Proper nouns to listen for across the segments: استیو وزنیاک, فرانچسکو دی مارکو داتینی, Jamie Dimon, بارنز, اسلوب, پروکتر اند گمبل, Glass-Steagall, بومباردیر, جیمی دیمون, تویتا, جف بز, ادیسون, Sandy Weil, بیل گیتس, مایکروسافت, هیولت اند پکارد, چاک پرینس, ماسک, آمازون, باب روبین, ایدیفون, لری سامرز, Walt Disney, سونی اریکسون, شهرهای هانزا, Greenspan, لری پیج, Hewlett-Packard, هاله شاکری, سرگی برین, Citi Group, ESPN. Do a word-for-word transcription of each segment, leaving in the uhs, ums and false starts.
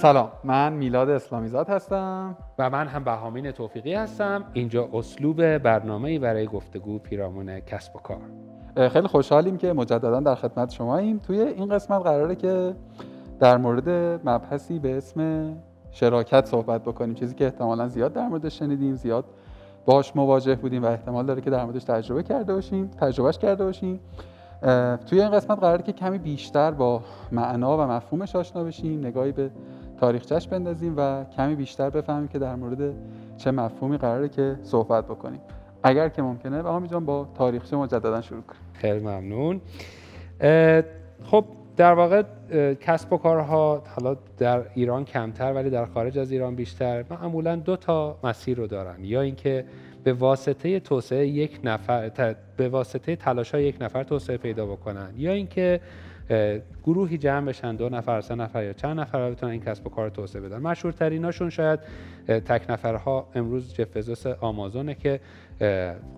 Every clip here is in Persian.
سلام، من میلاد اسلامی زاد هستم و من هم بهامین توفیقی هستم. اینجا اسلوب برنامه‌ای برای گفتگو پیرامون کسب و کار. خیلی خوشحالیم که مجددا در خدمت شما ایم. توی این قسمت قراره که در مورد مبحثی به اسم شراکت صحبت بکنیم، چیزی که احتمالاً زیاد در موردش شنیدیم، زیاد باهاش مواجه بودیم و احتمال داره که در موردش تجربه کرده باشیم، تجربهش کرده باشیم. توی این قسمت قراره که کمی بیشتر با معنا و مفهومش آشنا بشیم، نگاهی به تاریخچه‌اش بندازیم و کمی بیشتر بفهمیم که در مورد چه مفهومی قراره که صحبت بکنیم. اگر که ممکنه بهامی جان با تاریخچه مجددا شروع کنیم. خیلی ممنون. خب در واقع کسب و کارها حالا در ایران کمتر ولی در خارج از ایران بیشتر معمولاً دو تا مسیر رو دارن، یا اینکه به واسطه توسعه یک نفر، به واسطه تلاش‌های یک نفر توسعه پیدا بکنن، یا اینکه گروهی جمع بشن، دو نفر، سه نفر یا چند نفر بتونن این کسب و کار رو توسعه بدن. مشهورتریناشون شاید تک نفرها امروز جف بز آمازونه که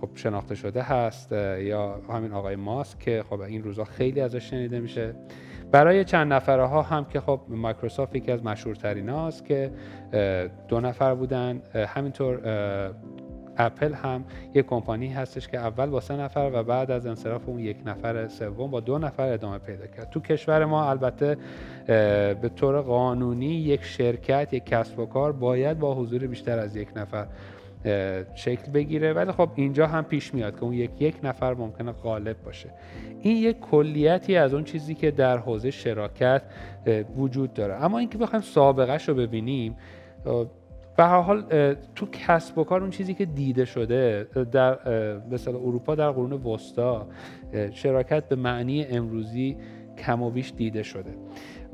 خب شناخته شده هست، یا همین آقای ماسک که خب این روزا خیلی ازش شنیده میشه. برای چند نفرها هم که خب مایکروسافت یکی از مشهورتریناست که دو نفر بودن. همینطور اپل هم یک کمپانی هستش که اول با سه نفر و بعد از انصراف اون یک نفر سوم با دو نفر ادامه پیدا کرد. تو کشور ما البته به طور قانونی یک شرکت، یک کسب و کار باید با حضور بیشتر از یک نفر شکل بگیره، ولی خب اینجا هم پیش میاد که اون یک یک نفر ممکنه غالب باشه. این یک کلیتی از اون چیزی که در حوزه شراکت وجود داره. اما اینکه بخوایم سابقه‌اش رو ببینیم، به هر حال تو کسب و کار اون چیزی که دیده شده در مثلا اروپا در قرون وسطا، شراکت به معنی امروزی کم و بیش دیده شده.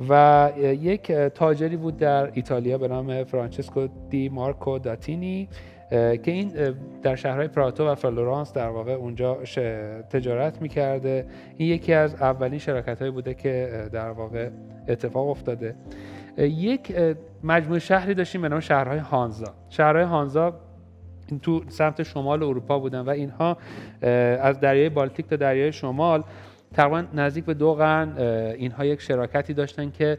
و یک تاجری بود در ایتالیا به نام فرانچسکو دی مارکو داتینی که این در شهرهای پراتو و فلورانس در واقع اونجا تجارت می‌کرده. این یکی از اولین شراکت‌هایی بوده که در واقع اتفاق افتاده. یک مجموعه شهری داشتیم به نام شهرهای هانزا. شهرهای هانزا تو سمت شمال اروپا بودن و اینها از دریای بالتیک تا دریای شمال تقریبا نزدیک به دو قرن اینها یک شراکتی داشتن که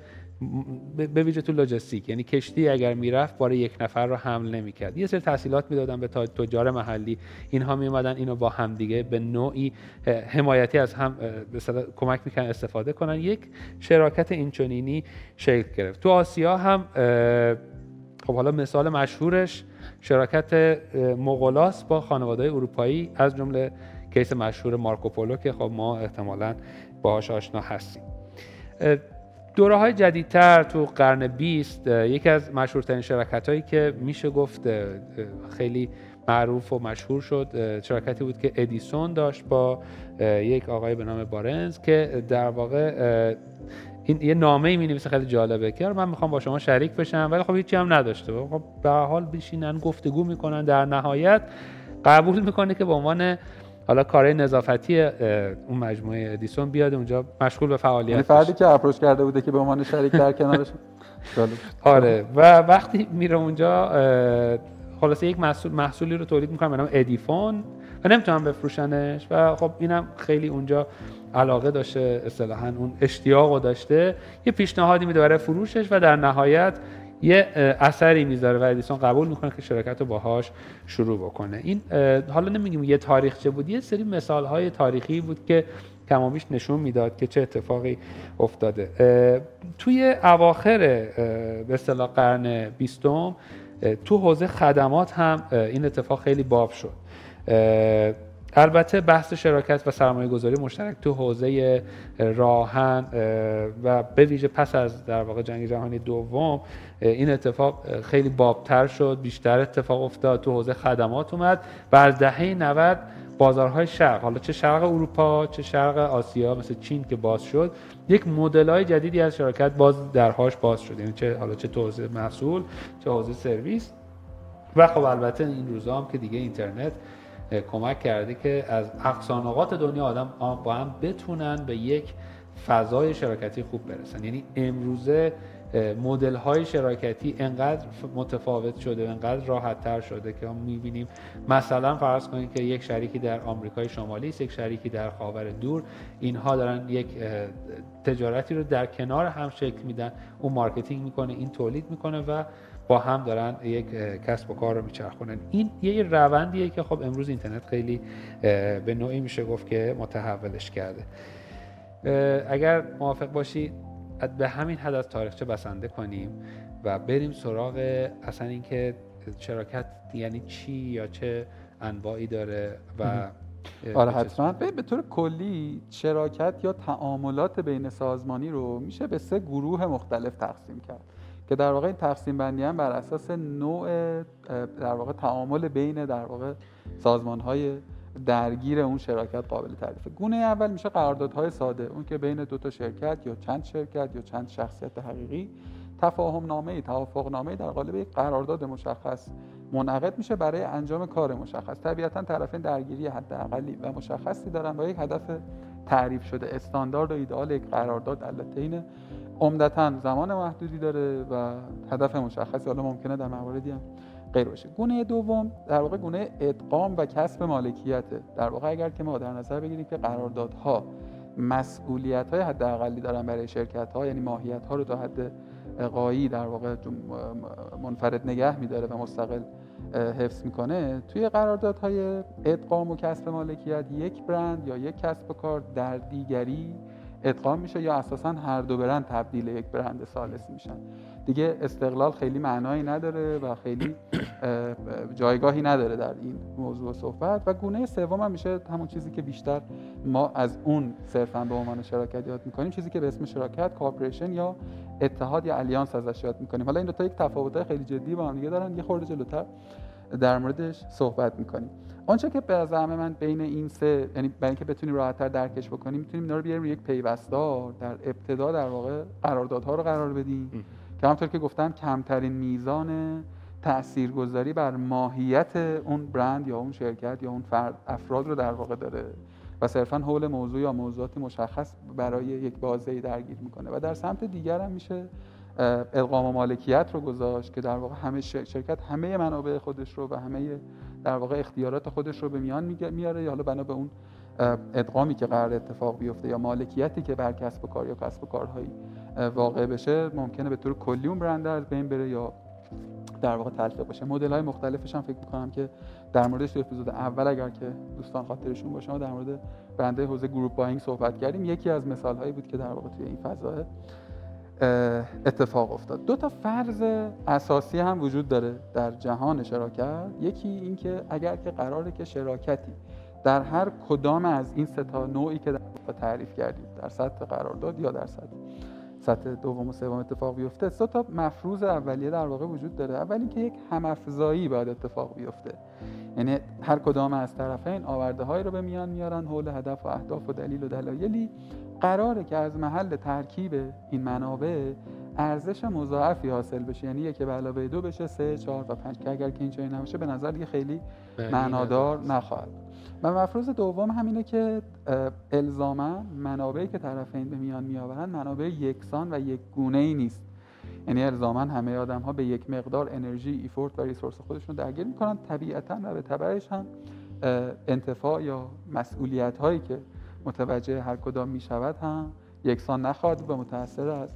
به ویژه تو لوجستیک، یعنی کشتی اگر میرفت بار یک نفر رو حمل نمی‌کرد. یه سری تسهیلات میدادن به تجار محلی، اینها میومدن اینو با همدیگه به نوعی حمایتی از هم مثلا کمک می‌کردن استفاده کنن. یک شراکت اینچنینی شکل گرفت. تو آسیا هم خب حالا مثال مشهورش شراکت مغولاس با خانواده‌های اروپایی، از جمله کیس مشهور مارکوپولو که خب ما احتمالاً باهاش آشنا هستیم. دوره‌های جدیدتر تو قرن بیست یکی از مشهورترین شرکت‌هایی که میشه گفت خیلی معروف و مشهور شد، شرکتی بود که ادیسون داشت با یک آقای به نام بارنز که در واقع این یه نامه‌ای می‌نویسه خیلی جالبه که من می‌خوام با شما شریک بشم، ولی خب هیچی هم نداشته. خب به هر حال بشینن گفتگو می‌کنن، در نهایت قبول می‌کنه که به عنوان حالا کارهای نظافتی اون مجموعه ادیسون بیاد اونجا مشغول به فعالیت باشه. فردی که اپروچ کرده بوده که به عنوان شریک در کنارش آره. و وقتی میره اونجا خلاصه یک محصول محصولی رو تولید میکنن به نام ایدیفون و نمیتونن بفروشنش و خب اینم خیلی اونجا علاقه داشته، اصطلاحاً اون اشتیاقو داشته، یه پیشنهادی میده برای فروشش و در نهایت یه اثری میذاره و ادیسون قبول میکنه که شرکت رو باهاش شروع بکنه. این حالا نمیگیم یه تاریخچه بود، یه سری مثالهای تاریخی بود که کم و بیش نشون میداد که چه اتفاقی افتاده. توی اواخر به اصطلاح قرن بیستم تو حوزه خدمات هم این اتفاق خیلی باب شد. البته بحث شراکت و سرمایه گذاری مشترک تو حوزه راهن و به ویژه پس از در واقع جنگ جهانی دوم این اتفاق خیلی بابتر شد، بیشتر اتفاق افتاد، تو حوزه خدمات اومد و از دهه نود بازارهای شرق، حالا چه شرق اروپا چه شرق آسیا مثل چین که باز شد، یک مدل‌های جدیدی از شراکت باز درهاش باز شد، یعنی چه حالا چه تو حوزه محصول چه حوزه سرویس. و خب البته این روزا هم که دیگه اینترنت کمک کرده که از اقصا نقاط دنیا آدم با هم بتونن به یک فضای شراکتی خوب برسن. یعنی امروزه مدل‌های شراکتی انقدر متفاوت شده و انقدر راحت‌تر شده که ما می‌بینیم مثلا فرض کنید که یک شریکی در آمریکای شمالی است، یک شریکی در خاور دور، اینها دارن یک تجارتی رو در کنار هم شکل میدن، اون مارکتینگ میکنه، این تولید میکنه و با هم دارن یک کسب و کار رو میچرخونن. این یه روندیه که خب امروز اینترنت خیلی به نوعی میشه گفت که متحولش کرده. اگر موافق باشی به همین حد از تاریخچه بسنده کنیم و بریم سراغ اصلا این که شراکت یعنی چی یا چه انواعی داره و آره حتما. به طور کلی شراکت یا تعاملات بین سازمانی رو میشه به سه گروه مختلف تقسیم کرد که در واقع این تقسیم بندی هم بر اساس نوع در واقع تعامل بین در واقع سازمان‌های درگیر اون شراکت قابل تعریفه. گونه اول میشه قراردادهای ساده، اون که بین دو تا شرکت یا چند شرکت یا چند شخصیت حقیقی تفاهم نامه‌ای، توافق نامه‌ای در قالب یک قرارداد مشخص منعقد میشه برای انجام کار مشخص. طبیعتاً طرفین درگیری حداقلی و مشخصی دارن با یک هدف تعریف شده. استاندارد و ایدئال یک قرارداد البته اینه عمدتاً زمان محدودی داره و هدف مشخصی، حالا ممکنه در مواردی هم غیر باشه. گونه دوم در واقع گونه ادغام و کسب مالکیت. در واقع اگر که ما در نظر بگیریم که قراردادها مسئولیت‌های حداقلی دارن برای شرکت‌ها، یعنی ماهیت‌ها رو تا حد قایی در واقع منفرد نگه می‌داره و مستقل حفظ می‌کنه، توی قراردادهای ادغام و کسب مالکیت یک برند یا یک کسب و کار در دیگری ادغام میشه یا اساساً هر دو برند تبدیل یک برند ثالث میشن. دیگه استقلال خیلی معنایی نداره و خیلی جایگاهی نداره در این موضوع صحبت. و گونه سوم هم میشه همون چیزی که بیشتر ما از اون صرفاً به عنوان شراکت یاد میکنیم، چیزی که به اسم شراکت، کارپوریشن یا اتحاد یا الیانس ازش یاد میکنیم. حالا این دو تا یک تفاوتای خیلی جدی با هم دیگه دارن، یه خورده جلوتر در موردش صحبت میکنیم. آنچه که به زعم من بین این سه، یعنی برای اینکه بتونیم راحت‌تر درکش بکنیم، میتونیم اینا رو بیاریم یک پیوستار، در ابتدا در واقع قراردادها رو قرار بدیم که همونطور که گفتم کمترین میزان تاثیرگذاری بر ماهیت اون برند یا اون شرکت یا اون فرد افراد رو در واقع داره و صرفاً حول موضوع یا موضوعاتی مشخص برای یک بازه درگیر میکنه. و در سمت دیگر هم میشه ادغام و مالکیت رو گذاشت که در واقع همه شرکت همه منابع خودش رو و همه در واقع اختیارات خودش رو به میان میاره، یا حالا بنا به اون ادغامی که قرار اتفاق بیفته یا مالکیتی که بر کسب و کار یا کسب و کارهایی واقع بشه، ممکنه به طور کلی اون برند از بین بره یا در واقع تلفیق بشه. مدل‌های مختلفش هم فکر می‌کنم که در موردش تو اپیزود اول اگر که دوستان خاطرشون باشه ما در مورد برندهای حوزه گروپ باینگ صحبت کردیم، یکی از مثال‌هایی بود که در واقع توی این فضا اتفاق افتاد. دو تا فرض اساسی هم وجود داره در جهان شراکت. یکی این که اگر که قراره که شراکتی در هر کدام از این سه تا نوعی که در واقع تعریف کردیم در سطح قرارداد یا در سطح سطح دوم و سوم اتفاق بیفته، سه تا مفروض اولیه در واقع وجود داره. اولی که یک همافزایی باید اتفاق بیفته، یعنی هر کدام از طرفین آورده‌هایی رو به میان میارن حول هدف و اهداف و دلیل و دلایلی قراره که از محل ترکیب این منابع ارزش مضاعفی حاصل بشه، یعنی یک به علاوه دو بشه سه، چهار و پنج، که اگر که اینجوری نباشه به نظر دیگه خیلی معنادار نخواهد. و مفروض دوم همینه که الزاما منابعی که طرفین به میان میآورن منابع یکسان و یک گونه‌ای نیست، یعنی الزاما همه آدم‌ها به یک مقدار انرژی، ایفورت و ریسورس خودشون درگیر می‌کنن، طبیعتاً و به تبعش هم انتفاع یا مسئولیت‌هایی که متوجه هر کدام میشود هم یکسان نخواهد و متأثر از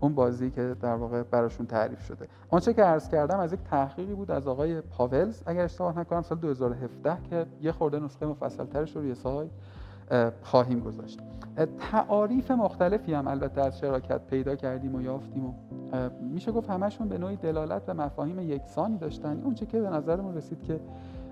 اون بازی که در واقع براشون تعریف شده. آنچه که عرض کردم از یک تحقیقی بود از آقای پاولز اگر اشتباه نکنم سال دو هزار و هفده که یه خورده نسخه مفصل‌ترش رو روی سایت خواهیم گذاشت. تعاریف مختلفی هم البته از شراکت پیدا کردیم و یافتیم و میشه گفت همشون به نوعی دلالت و مفاهیم یکسانی داشتن. اونچه که به نظرمون رسید که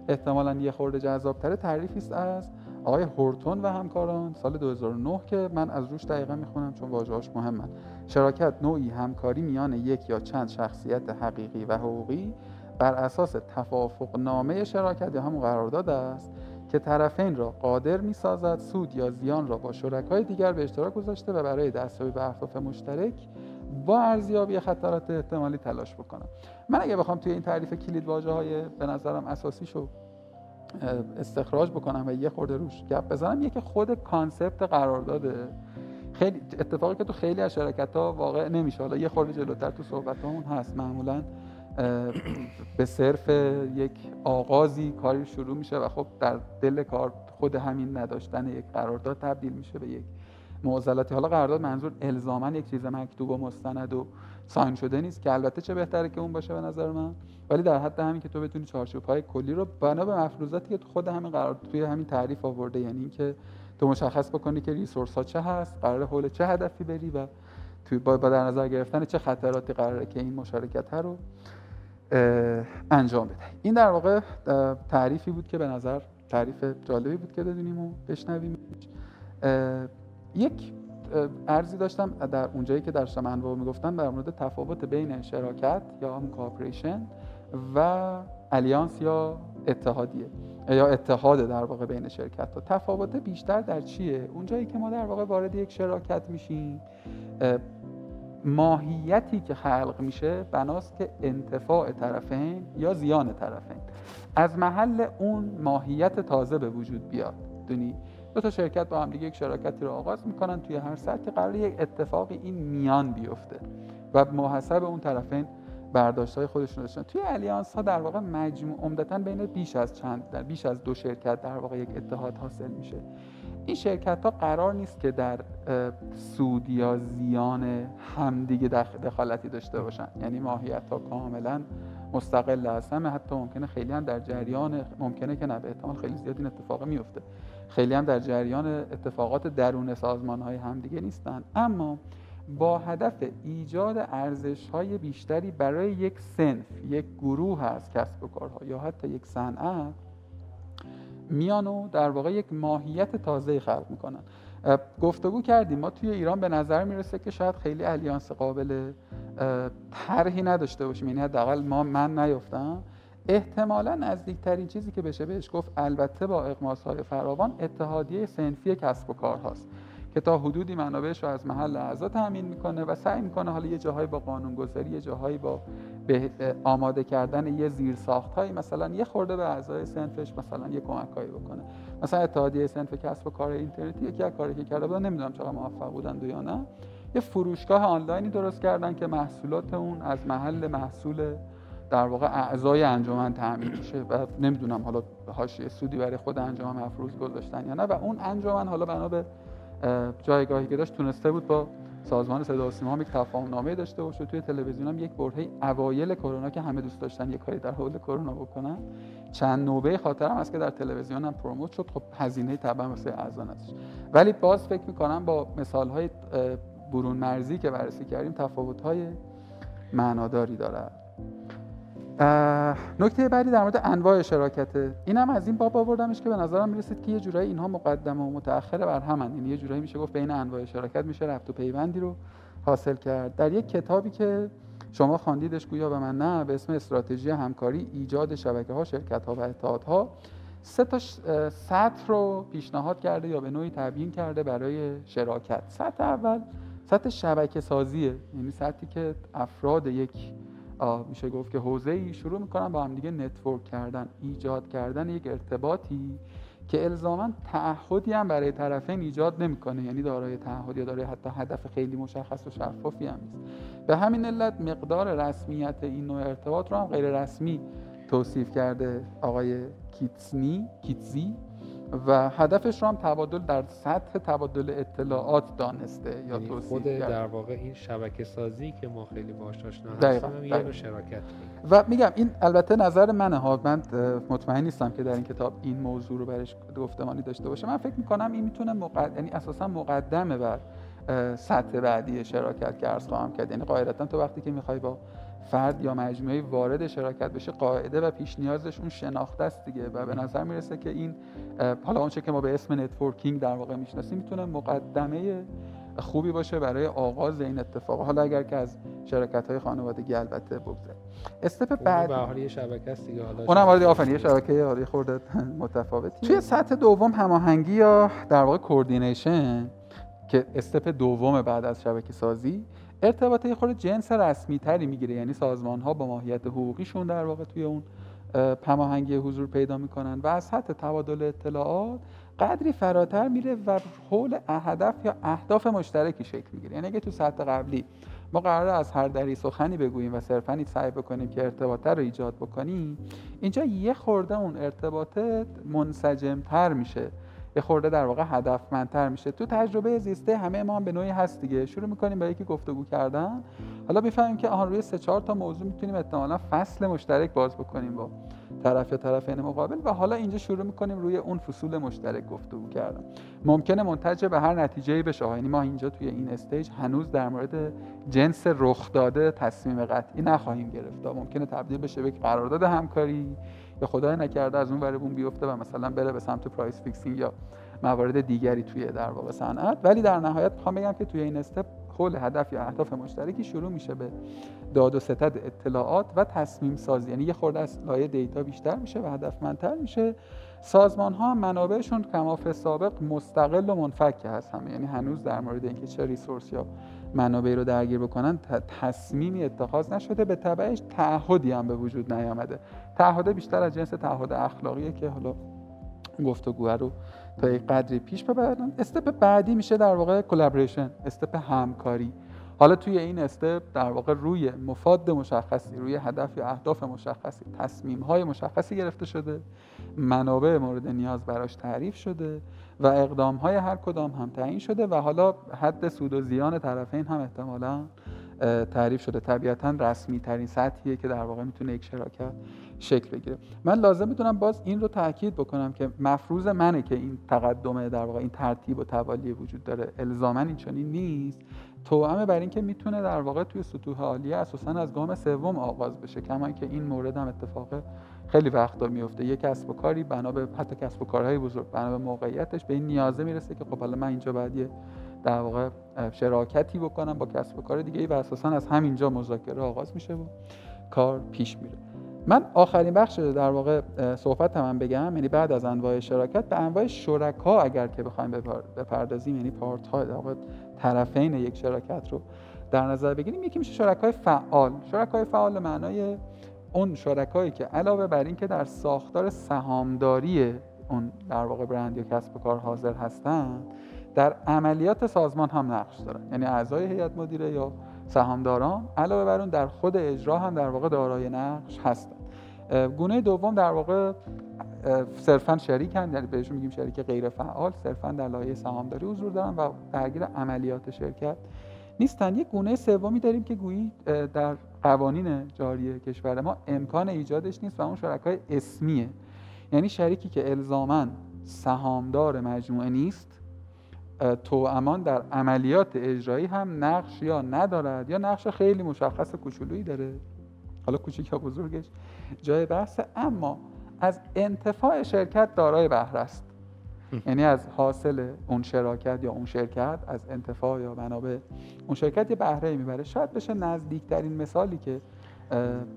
احتمالاً یه خورده جذاب‌تر تعریفی است از آقای هورتون و همکاران سال دو هزار و نه که من از روش دقیقا میخونم چون واژه‌هاش مهمه. شراکت نوعی همکاری میان یک یا چند شخصیت حقیقی و حقوقی بر اساس توافق نامه شراکت یا همون قرارداد است که طرفین را قادر میسازد سود یا زیان را با شرکای دیگر به اشتراک گذاشته و برای دستیابی به اهداف مشترک با ارزیابی خطرات احتمالی تلاش بکنم. من اگه بخوام توی این تعریف کلید واژه‌های به نظرم اساسیشو استخراج بکنم و یه خورده روش گپ بزنم، یکی خود کانسپت قرارداده. خیلی اتفاقی که تو خیلی از شرکت‌ها واقع نمیشه. حالا یه خورده جلوتر تو صحبت‌هامون هست، معمولاً به صرف یک آغازی کاری شروع میشه و خب در دل کار خود همین نداشتن یک قرارداد تبدیل میشه به یک معضلاتی. حالا قرارداد منظور الزاماً یک چیز مکتوب و مستند و ساین شده نیست که البته چه بهتره که اون باشه به نظر من، ولی در حد همین که تو بتونی چارچوب‌های کلی رو بنا به مفروضاتی که خود همین قرارداد توی همین تعریف آورده، یعنی اینکه تو مشخص بکنی که ریسورس‌ها چه هست، قراره حول چه هدفی بری و توی با در نظر گرفتن چه خطراتی قراره که این مشارکت‌ها رو انجام بده. این در واقع تعریفی بود که به نظر تعریف جالبی بود که بدونیم و بشنویم. یک عرضی داشتم در اونجایی که در شمنوا میگفتن در مورد تفاوت بین شراکت یا هم کارپوریشن و الیانس یا اتحادیه یا اتحاد در واقع بین شرکت‌ها. تفاوت بیشتر در چیه؟ اونجایی که ما در واقع وارد یک شراکت میشیم، ماهیتی که خلق میشه بناست که انتفاع طرفین یا زیان طرفین از محل اون ماهیت تازه به وجود بیاد. دونی دو تا شرکت با هم دیگه یک شراکتی رو آغاز میکنن، توی هر سطحی قراره یک اتفاقی این میان بیفته و محاسبه اون طرفین برداشت‌های خودشون داشتن. توی الیانس ها در واقع مجموع عمدتاً بین بیش از چند در بیش از دو شرکت در واقع یک اتحاد حاصل میشه. این شرکت‌ها قرار نیست که در سود یا زیان همدیگه دخالتی داشته باشن، یعنی ماهیت‌ها کاملاً مستقل هستن. حتی ممکنه خیلی هم در جریان ممکنه که نه به احتمال خیلی زیاد این اتفاق میفته، خیلی هم در جریان اتفاقات درون سازمان‌های همدیگه نیستن، اما با هدف ایجاد ارزش‌های بیشتری برای یک صنف، یک گروه از کسب و کارها یا حتی یک صنعت میان و در واقع یک ماهیت تازه خلق میکنن. گفتگو کردیم ما توی ایران به نظر میرسه که شاید خیلی الیانس قابل طرحی نداشته باشیم، یعنی حداقل ما من نیافتم. احتمالاً نزدیکترین چیزی که بشه بهش گفت البته با اقماص‌های فراوان اتحادیه صنفی کسب و کارهاست که تا حدودی منابعش رو از محل اعضا تامین میکنه و سعی میکنه حالا یه جاهایی با قانونگذاری، یه جاهایی با آماده کردن یه زیرساخت‌هایی مثلا یه خورده به اعضای صنفش مثلا یه کمکایی بکنه. مثلا اتحادیه صنف کسب و کار اینترنتی یکی از کاری که کرده بودن، نمیدونم چقدر موفق بودن یا نه، یه فروشگاه آنلاینی درست کردن که محصولات اون از محل محصول در واقع اعضای انجمن تامین میشه و نمیدونم حالا حاشیه سودی برای خود انجمن مفروض گذاشتن یا نه، و اون انجمن حالا بنا به جایگاهی که داشت تونسته بود با سازمان صدا و سیما هم یک تفاهم‌نامه داشته باشه. توی تلویزیون هم یک برهه اوایل کرونا که همه دوست داشتن یک کاری در حول کرونا بکنن، چند نوبه خاطرم هست که در تلویزیون هم پروموت شد. خب هزینه طبعا واسه اعضا نداشت، ولی باز فکر می‌کنم با مثال‌های برون مرزی که بررسی کردیم تفاوت‌های معناداری داره. نکته بعدی در مورد انواع شراکته، اینم از این باب آوردمش که به نظرم میرسید که یه جورایی اینها مقدمه و متأخره بر همن، یعنی یه جورایی میشه گفت بین انواع شراکت میشه ربط و پیوندی رو حاصل کرد. در یک کتابی که شما خواندیدش گویا به من نه، به اسم استراتژی همکاری، ایجاد شبکه‌ها، شرکت‌ها و اتحادها، سه تا سطح رو پیشنهاد کرده یا به نوعی تعیین کرده برای شراکت. سطح اول سطح شبکه‌سازیه، یعنی سطحی که افراد یک میشه گفت که حوزه‌ای شروع می‌کنن با هم دیگه نتورک کردن، ایجاد کردن یک ارتباطی که الزاماً تعهدی هم برای طرفین ایجاد نمی‌کنه، یعنی دارای تعهد یا دارای حتی هدف خیلی مشخص و شفافی هم نیست. به همین علت مقدار رسمیت این نوع ارتباط رو هم غیر رسمی توصیف کرده آقای کیتزنی کیتزی و هدفش رو هم تبادل در سطح تبادل اطلاعات دانسته یا توصیف کرده. در واقع این شبکه سازی که ما خیلی باهاش آشنا هستیم یه نوع شراکت و میگم این البته نظر منه ها، من مطمئن نیستم که در این کتاب این موضوع رو برش گفتمانی داشته باشه. من فکر میکنم این میتونه مقدم، یعنی اساسا مقدمه بر سطح بعدی شراکت که عرض خواهم کرد. یعنی قاعدتا تو وقتی که میخوای با فرد یا مجموعه وارد شراکت بشه، قاعده و پیش نیازش اون شناخته است دیگه و به نظر میرسه که این حالا اونچه که ما به اسم نتورکینگ در واقع میشناسیم میتونه مقدمه خوبی باشه برای آغاز این اتفاق، حالا اگر که از شرکت‌های خانوادگی البته بگذره. استپ بعد به حال یه شبکه است دیگه، حالا اونم وارد آفرین یه شبکه حالا خورده متفاوتی. توی سطح دوم هماهنگی یا در واقع کوردینیشن که استپ دوم بعد از شبکه‌سازی، ارتباط یه خورده جنس رسمی تری میگیره، یعنی سازمان‌ها با ماهیت حقوقیشون در واقع توی اون هماهنگی حضور پیدا میکنن و از سطح تبادل اطلاعات قدری فراتر میره و حول هدف یا اهداف مشترکی شکل میگیره. یعنی اگه تو سطح قبلی ما قراره از هر دری سخنی بگوییم و صرفاً سعی بکنیم که ارتباطه رو ایجاد بکنیم، اینجا یه خورده اون ارتباطه منسجم‌تر میشه، یه خورده در واقع هدفمندتر میشه. تو تجربه زیسته همه ما هم به نوعی هست دیگه، شروع میکنیم با یکی گفتگو کردن، حالا میفهمیم که آن روی سه چهار تا موضوع میتونیم احتمالاً فصل مشترک باز بکنیم با طرف یا طرفین مقابل، و حالا اینجا شروع میکنیم روی اون فصول مشترک گفتگو کردن. ممکنه منتج به هر نتیجه‌ای بشه. یعنی ما اینجا توی این استیج هنوز در مورد جنس رخ داده تصمیم قطعی نخواهیم گرفت. ممکنه تبدیل بشه به قرارداد همکاری یا خدای نکرده از اون ور بوم بیفته و مثلا بره به سمت پرایس فیکسینگ یا موارد دیگری توی در واقع صنعت. ولی در نهایت میخوام بگم که توی این استپ حول هدف یا اهداف مشترکی شروع میشه به داد و ستد اطلاعات و تصمیم سازی. یعنی یه خورده از لایه دیتا بیشتر میشه و هدفمندتر میشه. سازمان ها منابعشون کمافه سابق مستقل و منفک هست همه، یعنی هنوز در مورد اینکه چه ریسورس یا منابعی رو درگیر بکنن تصمیمی اتخاذ نشده، به تبعش تعهدی هم به وجود نیامده. تعهد بیشتر از جنس تعهد اخلاقیه که حالا گفتگو رو تا یک قدری پیش ببرن. استپ بعدی میشه در واقع کلابریشن، استپ همکاری. حالا توی این استپ در واقع روی مفاد مشخصی، روی هدف یا اهداف مشخصی، تصمیم‌های مشخصی گرفته شده، منابع مورد نیاز براش تعریف شده و اقدام‌های هر کدام هم تعیین شده و حالا حد سود و زیان طرفین هم احتمالاً تعریف شده. طبیعتاً رسمی ترین سطحیه که در واقع میتونه یک شراکت شکل بگیره. من لازم میدونم باز این رو تاکید بکنم که مفروض منه که این تقدمه در واقع این ترتیب و توالی وجود داره، الزاماً این چنین نیست. توأمه بر این که میتونه در واقع توی سطوح عالیه اساساً از گام سوم آغاز بشه، کما اینکه این مورد هم اتفاق خیلی وقتا میفته. یک کسب و کاری بنا به حتی کسب و کارهای بزرگ بنا به موقعیتش به این نیازه میرسه که خب حالا من اینجا بعدی در واقع شراکتی بکنم با کسب و کار دیگه و اساساً از همینجا مذاکره آغاز میشه و کار پیش میره. من آخرین بخش در واقع صحبت هم بگم، یعنی بعد از انواع شراکت به انواع شرکا اگر که بخوایم بپردازیم، یعنی پارت ها در واقع طرفین یک شراکت رو در نظر بگیریم، یکی میشه شرکای فعال. شرکای فعال به معنای اون شرکایی که علاوه بر این که در ساختار سهامداری اون در واقع برند یا کسب و کار حاضر هستند، در عملیات سازمان هم نقش دارن. یعنی اعضای هیئت مدیره یا سهامداران علاوه بر اون در خود اجرا هم در واقع دارای نقش هستند. گونه دوم در واقع صرفاً شریکن، یعنی بهشون میگیم شریک غیر فعال، صرفاً در لایه سهامداری حضور دارن و درگیر عملیات شرکت نیستن. یک گونه سومی داریم که گویی در قوانین جاری کشور ما امکان ایجادش نیست و اون شرکای اسمیه. یعنی شریکی که الزاماً سهامدار مجموعه نیست، توأمان در عملیات اجرایی هم نقش یا ندارد یا نقش خیلی مشخص کوچولویی داره، حالا کوچیک یا بزرگش جای بحثه، اما از انتفاع شرکت دارای بهره است. یعنی از حاصل اون شراکت یا اون شرکت، از انتفاع یا منابع اون شرکت یه بهره‌ای میبره. شاید بشه نزدیکترین مثالی که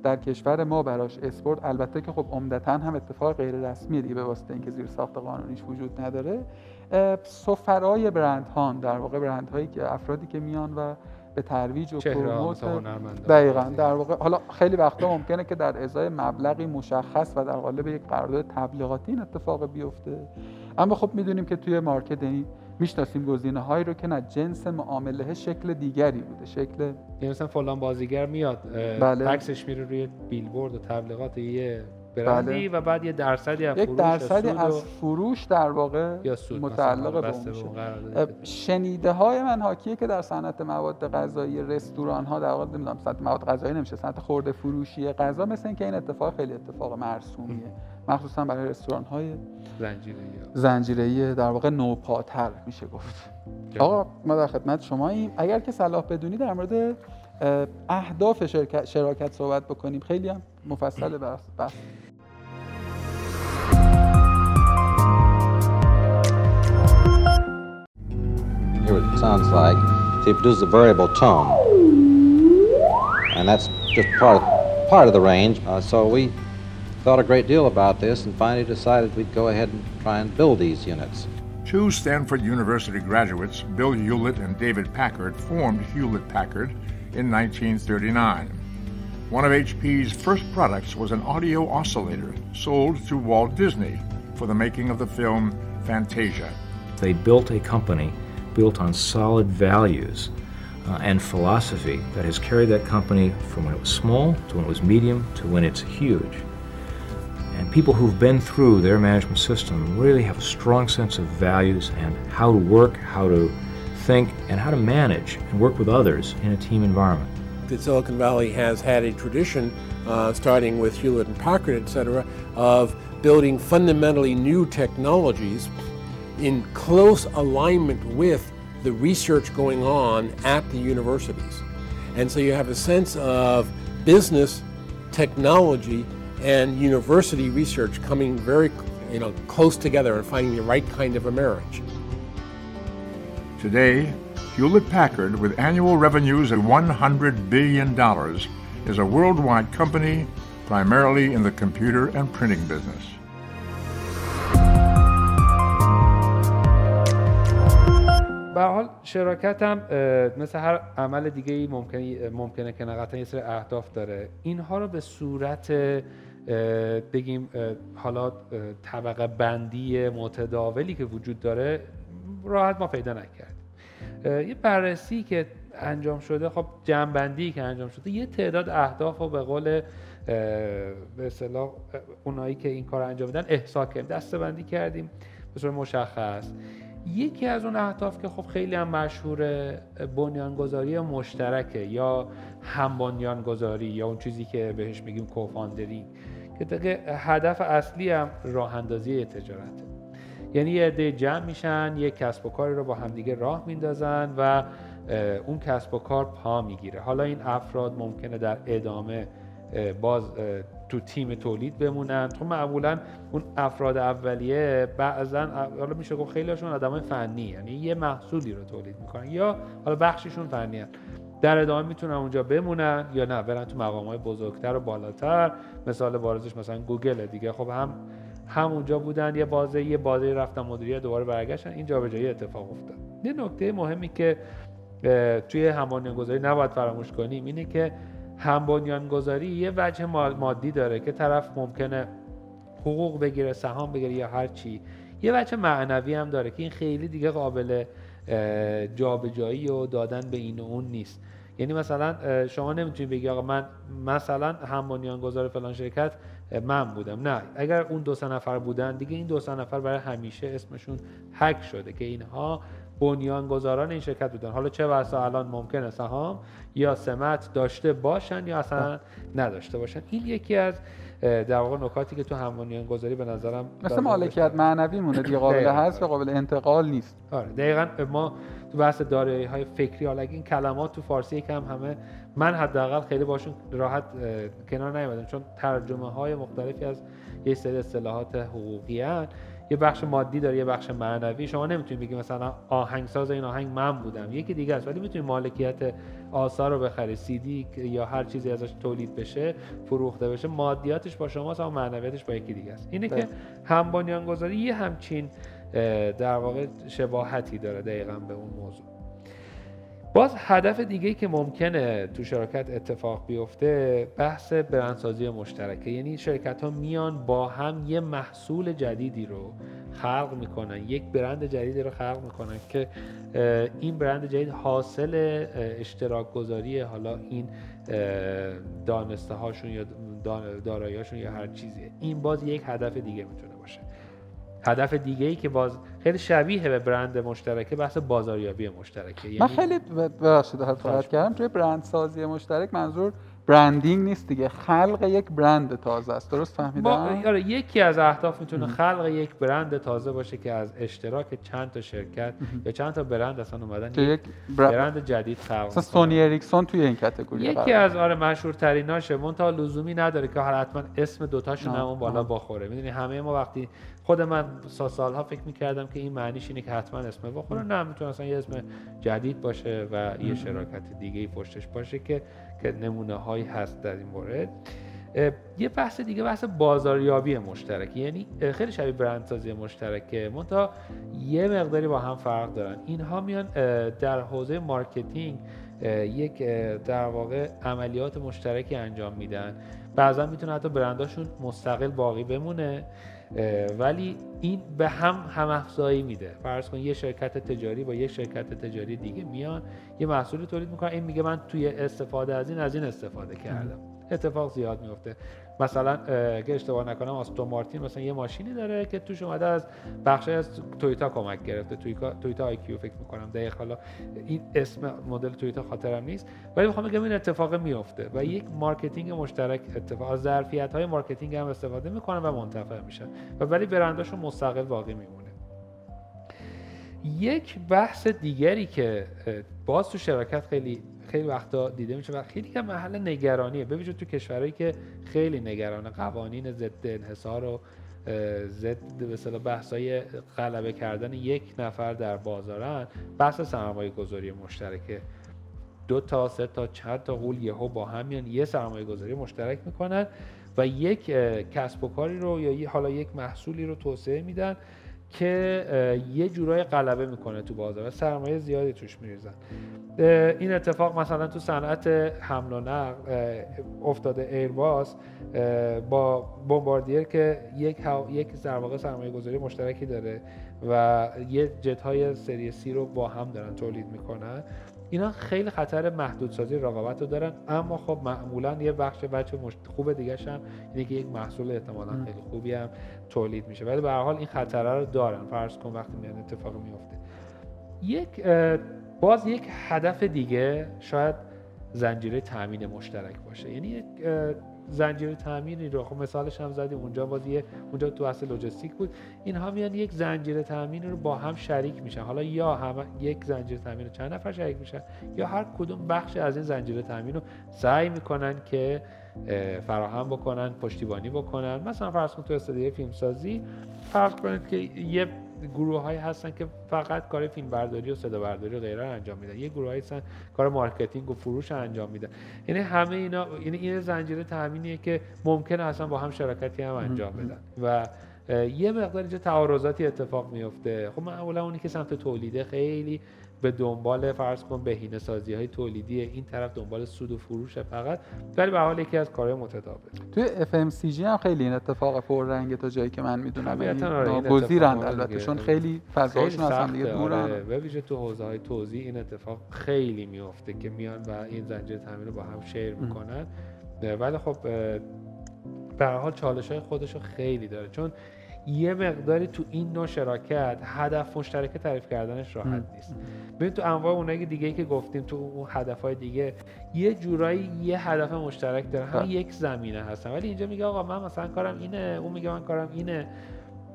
در کشور ما براش اسپورت، البته که خب عمدتاً هم اتفاق غیر رسمی دیگه به واسطه اینکه زیر ساخت قانونیش وجود نداره، سفرای برندهان در واقع برندهایی که افرادی که میان و به ترویج و پروموت دقیقاً در واقع حالا خیلی وقتا ممکنه که در ازای مبلغی مشخص و در قالب یک قرارداد تبلیغاتی این اتفاق بیفته، اما خب میدونیم که توی مارکت این میشناسیم گزینه‌هایی رو که نه جنس معامله شکل دیگری بوده، شکل مثلا فلان بازیگر میاد عکسش بله. میره روی بیلبورد و تبلیغات یه برندی بله. و بعد یه درصدی از فروش درصدی از فروش در واقع متعلق به اون میشه. شنیده‌های من حاکیه که در صنعت مواد غذایی، رستوران‌ها در واقع نمی‌دونم صنعت مواد غذایی نمیشه، صنعت خورده فروشی غذا، مثلا اینکه این اتفاق خیلی اتفاق مرسومیه، مخصوصا برای رستوران‌های زنجیره‌ای زنجیره‌ای در واقع نوپاتر میشه گفت. آقا ما در خدمت شماییم. اگر که صلاح بدونی در مورد اهداف شرکت شراکت صحبت بکنیم، خیلی هم مفصل بحث بحث Here it sounds like if you produce a variable tone and that's just part of, part of the range uh, so we thought a great deal about this and finally decided we'd go ahead and try and build these units. Two Stanford University graduates, Bill Hewlett and David Packard, formed Hewlett-Packard in nineteen thirty-nine. One of H P's first products was an audio oscillator sold to Walt Disney for the making of the film Fantasia. They built a company built on solid values uh, and philosophy that has carried that company from when it was small to when it was medium to when it's huge. And people who've been through their management system really have a strong sense of values and how to work, how to think, and how to manage and work with others in a team environment. That Silicon Valley has had a tradition, uh, starting with Hewlett and Packard, et cetera, of building fundamentally new technologies in close alignment with the research going on at the universities. And so you have a sense of business, technology, and university research coming very you know, close together and finding the right kind of a marriage. Today, Hewlett-Packard, with annual revenues at one hundred billion dollars, is a worldwide company primarily in the computer and printing business. به حال شراکت هم مثل هر عمل دیگه‌ای ممکنه ممکنه که نقطه یه سری اهداف داره. اینها رو به صورت بگیم حالا طبقه بندی متداولی که وجود داره راحت ما پیدا نکرد. یه بررسی که انجام شده، خب جمع‌بندی که انجام شده، یه تعداد اهداف رو به قول به اصطلاح اونایی که این کار انجام میدن احصا کردیم، دسته‌بندی کردیم به صورت مشخص. یکی از اون اهداف که خب خیلی هم مشهوره، بنیانگذاری مشترکه یا هم بنیانگذاری یا اون چیزی که بهش میگیم کوفاندری، که هدف اصلی هم راه اندازی تجارته. یعنی یه عده جمع میشن، یک کسب و کاری رو با همدیگه راه میندازن و اون کسب و کار پا میگیره. حالا این افراد ممکنه در ادامه باز تو تیم تولید بمونن. تو معمولا اون افراد اولیه بعضن حالا میشه گفت خیلیشون آدمای فنی، یعنی یه محصولی رو تولید میکنن یا حالا بخششون فنی هست. در ادامه میتونن اونجا بمونن یا نه برن تو مقامات بزرگتر و بالاتر. مثال بارزش مثلا گوگل دیگه، خب هم هم اونجا بودن، یه بازه یه بازه رفتن مدیریت، دوباره برگشتن، این جابجایی اتفاق افتاد. یه نکته مهمی که توی همبنیان‌گذاری نباید فراموش کنیم اینه که هم بنیانگذاری یه وجه مادی داره که طرف ممکنه حقوق بگیره، سهام بگیره یا هر چی. یه وجه معنوی هم داره که این خیلی دیگه قابل جابجایی و دادن به این و اون نیست. یعنی مثلا شما نمیتونی بگی آقا من مثلا هم بنیانگذار فلان شرکت من بودم. نه، اگر اون دو سه نفر بودن دیگه این دو سه نفر برای همیشه اسمشون هک شده که اینها بنیانگذاران این شرکت بودن. حالا چه بسا الان ممکنه سهام یا سمت داشته باشن یا اصلا نداشته باشن. این یکی از در واقع نکاتی که تو هم بنیانگذاری به نظرم مثلا مالکیت معنوی مونه دیگه، قابل حذف، قابل انتقال نیست. آره دقیقاً. ما تو بحث دارایی‌های فکری، حالا این کلمات تو فارسی کم همه من حداقل خیلی باشون راحت کنار نیومدم چون ترجمه‌های مختلفی از یه سری اصطلاحات حقوقی هست. یه بخش مادی داره، یه بخش معنوی. شما نمیتونید بگید مثلا آهنگساز این آهنگ من بودم، یکی دیگه است، ولی میتونید مالکیت آثار رو بخری، سی دی یا هر چیزی ازش تولید بشه، فروخته بشه، مادیاتش با شماست اما معنویاتش با یکی دیگه است. اینه ده. که هم بنیانگذاری یه همچین در واقع شباهتی داره دقیقاً به اون موضوع. باز هدف دیگه‌ای که ممکنه تو شرکت اتفاق بیفته بحث برندسازی مشترکه. یعنی شرکت‌ها میان با هم یه محصول جدیدی رو خلق می‌کنن، یک برند جدیدی رو خلق می‌کنن که این برند جدید حاصل اشتراک گذاری حالا این دانسته‌هاشون یا دارایی‌هاشون یا هر چیزیه. این باز یک هدف دیگه میتونه باشه. هدف دیگه ای که باز خیلی شبیه به برند مشترکه بحث بازاریابی مشترکه. یعنی من خیلی بحث داشتم کردم توی برندسازی مشترک، منظور برندینگ نیست دیگه، خلق یک برند تازه است. درست فهمیدم؟ آره، یکی از اهداف میتونه خلق یک برند تازه باشه که از اشتراک چند تا شرکت یا چند تا برند اصلا اومدن یک برند, برند جدید خلق. مثلا سونی اریکسون توی این کاتگوری یکی از آره مشهورتریناشه. منتها لزومی نداره که حتما اسم دو تاشون همون بالا بخوره. میدونی همه ما وقتی خود من سالها فکر میکردم که این معنیش اینه که حتما اسم بخوره، نه، میتونه اصلا یه اسم جدید باشه و یه شراکت دیگه‌ای پشتش باشه که که نمونه‌هایی هست در این مورد. یه بحث دیگه بحث بازاریابی مشترک، یعنی خیلی شبیه برندسازی مشترکه منتها یه مقداری با هم فرق دارن. اینها میان در حوزه مارکتینگ یک در واقع عملیات مشترکی انجام میدن. بعضا میتونه حتی برنداشون مستقل باقی بمونه ولی این به هم هم‌افزایی میده. فرض کن یه شرکت تجاری با یه شرکت تجاری دیگه میان یه محصول تولید میکنن، این میگه من توی استفاده از این از این استفاده کردم. اتفاق زیاد میفته. مثلا اگه اشتباه نکنم آستو مارتین مثلا یه ماشینی داره که توش اومده از بخشی از تویتا کمک گرفته، تویتا تویتا آی کیو فکر می‌کنم دقیق، حالا این اسم مدل تویتا خاطرم نیست، ولی می‌خوام بگم این اتفاق میفته و یک مارکتینگ مشترک اتفاق، از ظرفیت‌های مارکتینگ هم استفاده می‌کنن و منتفع میشن و ولی برنداشون مستقل باقی میمونه. یک بحث دیگری که باز تو شرکت خیلی خیلی وقتا دیده میشه و خیلی که محل نگرانیه، به ویژه تو کشورهایی که خیلی نگران قوانین ضد انحصار و ضد به اصطلاح بحث‌های غلبه کردن یک نفر در بازارن، بحث سرمایه‌گذاری مشترکه. دو تا سه تا چند تا غول یهو با هم میان یه سرمایه‌گذاری مشترک میکنن و یک کسب و کاری رو یا حالا یک محصولی رو توسعه میدن که یه جورای غلبه میکنه تو بازار و سرمایه زیادی توش میریزن. این اتفاق مثلا تو صنعت حمل و نقل افتاده، ایرباس با بومباردیر که یک یک در واقع سرمایه گذاری مشترکی داره و یه جت های سری سی رو با هم دارن تولید میکنن. اینا خیلی خطر محدودسازی رقابت رو دارن، اما خب معمولا یه بخش بچه خوب دیگه شم اینه که یک محصول احتمالا خیلی خوبی هم تولید میشه، ولی به هر حال این خطره رو دارن. فرض کن وقتی میان اتفاق میفته. یک باز یک هدف دیگه شاید زنجیره تامین مشترک باشه، یعنی یک زنجیره تامینی رو خب مثالش هم زدیم اونجا، باز یه اونجا تو اصل لوجستیک بود، اینها میان یک زنجیره تامین رو با هم شریک میشن. حالا یا هم یک زنجیره تامین رو چند نفر شریک میشن یا هر کدوم بخش از این زنجیره تامین رو سعی میکنن که فراهم بکنن، پشتیبانی بکنن. مثلا فرض کن تو استودیوی فیلمسازی فرض کنید که یه گروه‌هایی هستن که فقط کار فیلمبرداری و صدابرداری و غیره انجام میدن، یه گروه‌هایی هستن کار مارکتینگ و فروش انجام میدن. یعنی همه اینا یعنی این زنجیره تامینیه که ممکنه اصلا با هم شراکتی هم انجام بدن و یه مقدار اینجا تعارضاتی اتفاق میفته. خب معمولا اونی که سمت تولیده خیلی به دنبال فرض کن بهینه سازی های تولیدیه، این طرف دنبال سود و فروش فقط، ولی به حال یکی از کارهای متداول. توی اف ام سی جی هم خیلی این اتفاق پررنگه تا جایی که من میدونم، ناگزیرند البته چون خیلی فضاشون از هم دیگه دورن. به ویژه تو حوزه های توزیع این اتفاق خیلی میفته که میان و این زنجیره تامین رو با هم شیر میکنن، ولی خب به هر حال چالش‌های خودش رو خیلی داره چون یه مقداری تو این نوع شراکت هدف مشترک تعریف کردنش راحت نیست. ببین تو انواع اونایی دیگه که گفتیم تو اون هدف‌های دیگه یه جورایی یه هدف مشترک داره، هم یک زمینه هستن، ولی اینجا میگه آقا من مثلا کارم اینه، اون میگه من کارم اینه،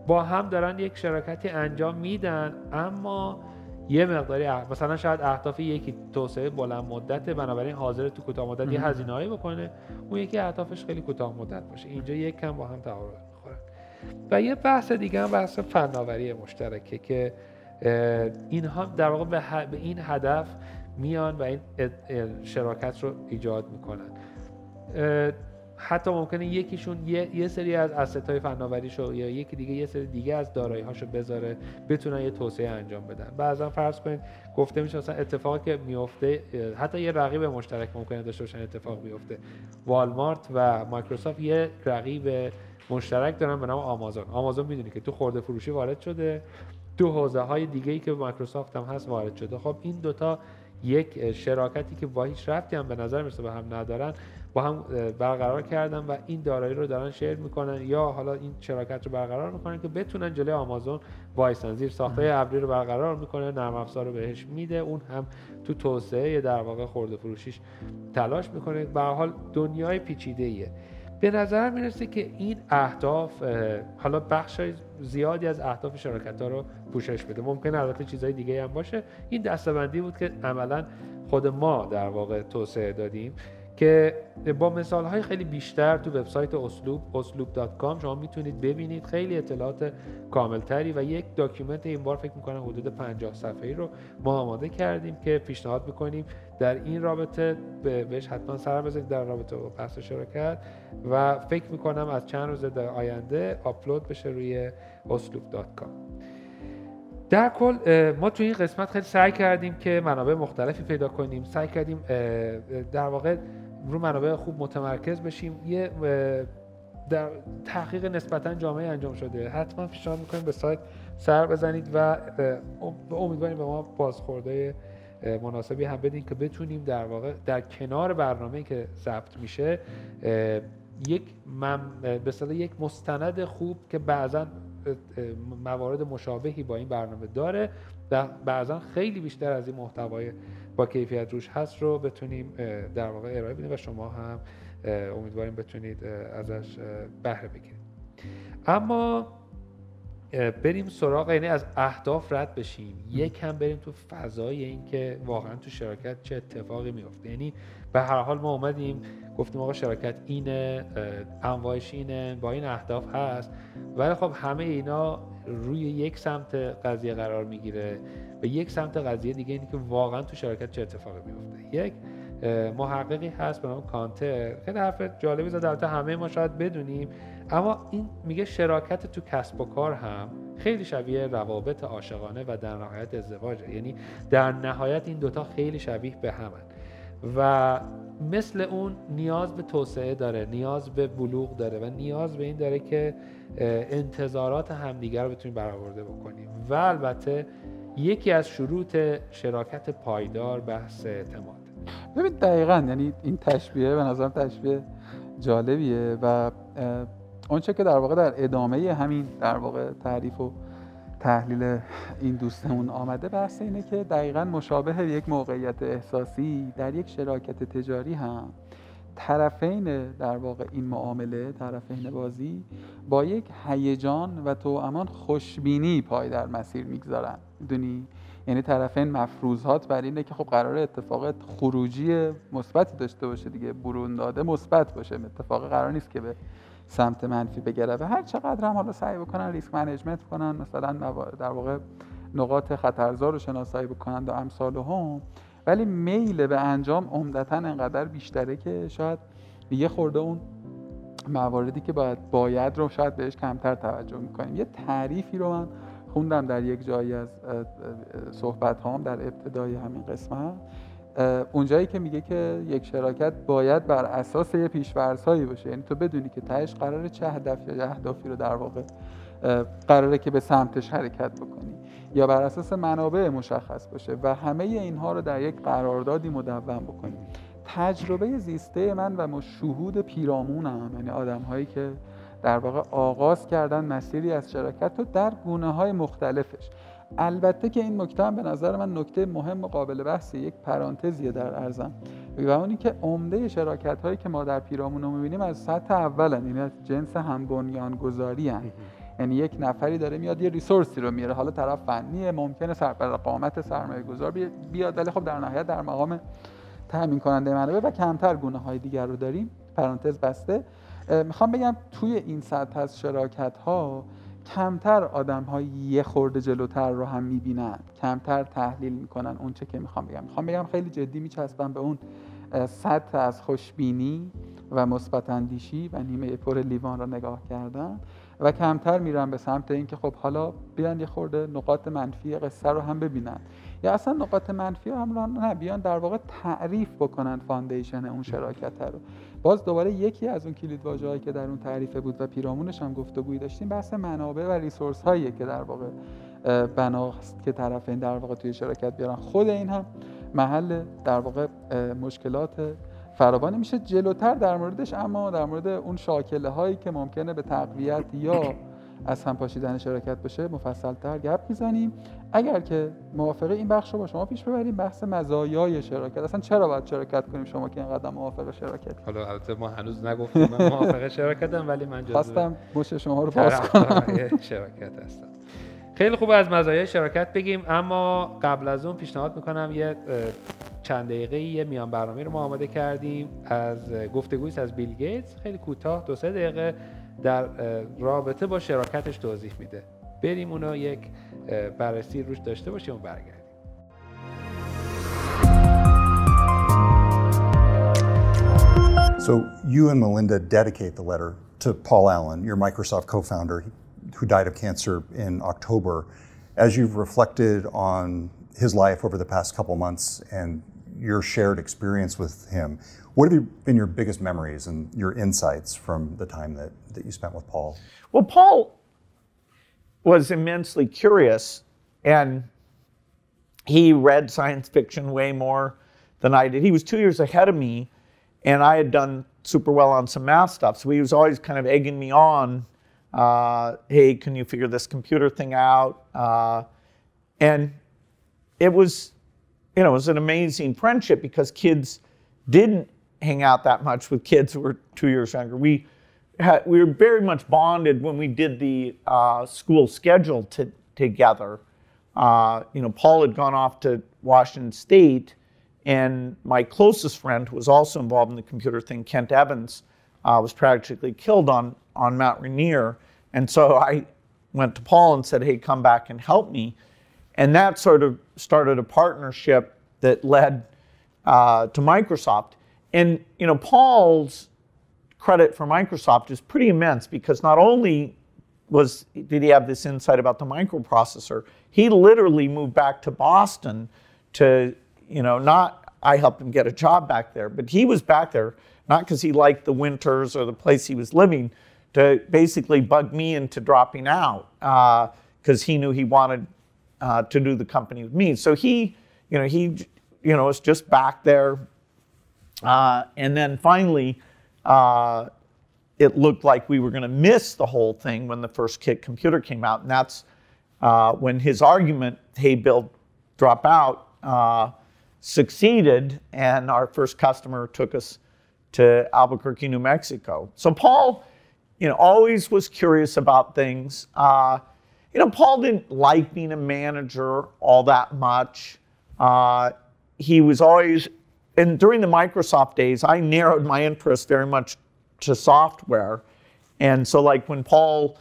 با هم دارن یک شراکتی انجام میدن، اما یه مقداری مثلا شاید اهداف یکی توسعه بلند مدته، بنابراین حاضر تو کوتاه مدت یه هزینه‌ای بکنه، اون یکی اهدافش خیلی کوتاه مدت باشه. اینجا یک کم با هم تعارض می‌خوره. و یه بحث دیگه هم بحث فناوری مشترکه که اینها در واقع به, به این هدف میان و این شراکت رو ایجاد میکنن. حتی ممکنه یکیشون یه, یه سری از اسطای فناوریشو یا یکی دیگه یه سری دیگه از دارایی‌هاشو بذاره بتونن یه توسعه انجام بدن. بعضا فرض کنید گفته میشه مثلا اتفاقی که میفته، حتی یه رقیب مشترک ممکنه داشته باشن، اتفاق میفته. والمارت و مایکروسافت یه رقیب مشترک دارن به نام آمازون. آمازون میدونی که تو خرده فروشی وارد شده، تو حوزه‌های دیگه‌ای که مایکروسافت هم هست وارد شده. خب این دوتا یک شراکتی که با هیچ ربطی هم به نظر میرسه به هم ندارن با هم برقرار کردن و این دارایی رو دارن شیر میکنن، یا حالا این شراکت رو برقرار میکنن که بتونن جلوی آمازون وایسن. زیر ساختای ابری رو برقرار میکنه، نرم افزار رو بهش میده، اون هم تو توسعه در واقع خرده فروشیش تلاش میکنه. به هر حال دنیای پیچیده‌ایه. به نظر میرسه که این اهداف حالا بخش زیادی از اهداف شراکت‌ها رو پوشش بده، ممکنه البته چیزهای دیگه هم باشه. این دسته‌بندی بود که عملاً خود ما در واقع توسعه دادیم که با مثال‌های خیلی بیشتر تو وبسایت اسلوب اسلوب دات کام شما میتونید ببینید، خیلی اطلاعات کاملتری و یک داکیومنت این بار فکر می‌کنم حدود پنجاه صفحه‌ای رو ما آماده کردیم که پیشنهاد می‌کنیم در این رابطه بهش حتما سر بزنید، در رابطه با بحث شراکت، و فکر می‌کنم از چند روز در آینده آپلود بشه روی اسلوب دات کام. در کل ما توی این قسمت خیلی سعی کردیم که منابع مختلفی پیدا کنیم، سعی کردیم در واقع رو منابع خوب متمرکز بشیم، یه در تحقیق نسبتاً جامعه انجام شده. حتما پیشنهاد می‌کنیم به سایت سر بزنید و امیدواریم به ما بازخوردهای مناسبی هم بدین که بتونیم در واقع در کنار برنامه‌ای که ضبط میشه یک به اصطلاح یک مستند خوب که بعضاً موارد مشابهی با این برنامه داره و بعضاً خیلی بیشتر از این محتوای با کیفیت روش هست رو بتونیم در واقع ارائه بدیم و شما هم امیدواریم بتونید ازش بهره بگیرید. اما بریم سراغ، یعنی از اهداف رد بشیم، یکم بریم تو فضای این که واقعا تو شرکت چه اتفاقی میفته. یعنی به هر حال ما اومدیم گفتیم آقا شرکت اینه، انواعش اینه، با این اهداف هست، ولی خب همه اینا روی یک سمت قضیه قرار میگیره و یک سمت قضیه دیگه اینه که واقعا تو شرکت چه اتفاقی میفته. یک محققی هست به نام کانتر، خیلی حرف جالبی زد، البته همه ما شاید بدونیم، اما این میگه شراکت تو کسب و کار هم خیلی شبیه روابط عاشقانه و در نهایت ازدواجه. یعنی در نهایت این دوتا خیلی شبیه به همن و مثل اون نیاز به توسعه داره، نیاز به بلوغ داره و نیاز به این داره که انتظارات همدیگر رو بتونیم برآورده بکنیم. و البته یکی از شروط شراکت پایدار بحث اعتماد. ببین دقیقاً، یعنی این تشبیه به نظرم تشبیه جالبیه و اونچه که در واقع در ادامه همین در واقع تعریف و تحلیل این دوستمون آمده بحث اینه که دقیقاً مشابه یک موقعیت احساسی در یک شراکت تجاری هم طرفین در واقع این معامله، طرفین بازی، با یک هیجان و توامان خوشبینی پای در مسیر میگذارن. میدونی؟ یعنی طرفین مفروضات بر اینه که خب قراره اتفاق خروجی مثبتی داشته باشه دیگه، برون داده مثبت باشه، اتفاق قرار نیست که به سمت منفی بگره و هر چقدر هم حالا سعی بکنن ریسک منیجمنت کنن، مثلا در واقع نقاط خطرزا رو شناسایی بکنن و امثال هم، ولی میل به انجام عمدتاً انقدر بیشتره که شاید یه خورده اون مواردی که باید باید رو شاید بهش کمتر توجه میکنیم. یه تعریفی رو من خوندم در یک جایی از صحبت هام در ابتدای همین قسمت، اونجایی که میگه که یک شراکت باید بر اساس یه پیش‌فرض‌هایی باشه، یعنی تو بدونی که تهش قراره چه هدف یا اهدافی رو در واقع قراره که به سمتش حرکت بکنی یا بر اساس منابع مشخص باشه و همه اینها رو در یک قراردادی مدون بکنی. تجربه زیسته من و ما شهود پیرامونم، یعنی آدم‌هایی که در واقع آغاز کردن مسیری از شراکت رو در گونه‌های مختلفش. البته که این نکته هم به نظر من نکته مهم و قابل بحثی، یک پرانتزیه در عرضم، و اونی که عمده شراکت هایی که ما در پیرامون رو می‌بینیم از سطح اول هستند، یعنی از جنس هم بنیانگذاری هستند. یعنی یک نفری داره میاد یه ریسورسی رو میاره، حالا طرف فنیه، ممکنه سربر قامت سرمایه گذار بیاد، ولی خب در نهایت در مقام تامین کننده منابع و کمتر گونه های دیگر رو داریم. پرانتز بسته. میخوام بگم توی این سطح از شراکت ها کمتر آدم های یه خورده جلوتر رو هم میبینن، کمتر تحلیل میکنن اون چه که میخوام بگم. میخوام بگم خیلی جدی میچسبن به اون سطح از خوشبینی و مثبت اندیشی و نیمه پر لیوان رو نگاه کردن و کمتر میرن به سمت این که خب حالا بیان یه خورده نقاط منفی قصه رو هم ببینن یا اصلا نقاط منفی هم نه، بیان در واقع تعریف بکنن فاندیشن اون شراکت رو. باز دوباره یکی از اون کلیدواژه‌هایی که در اون تعریف بود و پیرامونش هم گفتگویی داشتیم بحث منابع و ریسورس هایی که در واقع بناست که طرفین در واقع توی شراکت بیارن. خود این هم محل در واقع مشکلات فراوان میشه جلوتر در موردش، اما در مورد اون شاکله هایی که ممکنه به تقویت یا از هم پاشیدن شراکت باشه مفصل تر گپ میزنیم. اگر که موافقه این بخش رو با شما پیش ببریم، بحث مزایای شراکت، اصلا چرا باید شراکت کنیم، شما که اینقدر موافقه شراکت. حالا البته ما هنوز نگفتیم من موافقه شراکتم، ولی من جزو هستم مش شما رو پاس کنم شراکت هستم. خیلی خوب، از مزایای شراکت بگیم، اما قبل از اون پیشنهاد میکنم یه چند دقیقه یه میان برنامه رو ما آماده کردیم از گفتگویی از بیل گیتس، خیلی کوتاه دو سه دقیقه در رابطه با شراکتش توضیح میده. بریم اونو یک بررسی روش داشته باشیم و برگردیم. So you and Melinda dedicate the letter to Paul Allen, your Microsoft co-founder who died of cancer in October. As you've reflected on his life over the past couple months and your shared experience with him. What have been your biggest memories and your insights from the time that, that you spent with Paul? Well, Paul was immensely curious, and he read science fiction way more than I did. He was two years ahead of me, and I had done super well on some math stuff, so he was always kind of egging me on. Uh, hey, can you figure this computer thing out? Uh, and it was, you know, it was an amazing friendship because kids didn't hang out that much with kids who were two years younger. We had, we were very much bonded when we did the uh, school schedule to, together. Uh, you know, Paul had gone off to Washington State, and my closest friend, who was also involved in the computer thing, Kent Evans, uh, was tragically killed on, on Mount Rainier. And so I went to Paul and said, hey, come back and help me. And that sort of started a partnership that led uh, to Microsoft. And you know, Paul's credit for Microsoft is pretty immense, because not only was did he have this insight about the microprocessor, he literally moved back to Boston to, you know, not I helped him get a job back there, but he was back there not because he liked the winters or the place he was living, to basically bug me into dropping out, because uh, he knew he wanted Uh, to do the company with me. So he, you know, he, you know, was just back there. Uh, and then finally, uh, it looked like we were going to miss the whole thing when the first kit computer came out. And that's uh, when his argument, hey, Bill, drop out, uh, succeeded. And our first customer took us to Albuquerque, New Mexico. So Paul, you know, always was curious about things. Uh, You know, Paul didn't like being a manager all that much. Uh, he was always, and during the Microsoft days, I narrowed my interest very much to software. And so like when Paul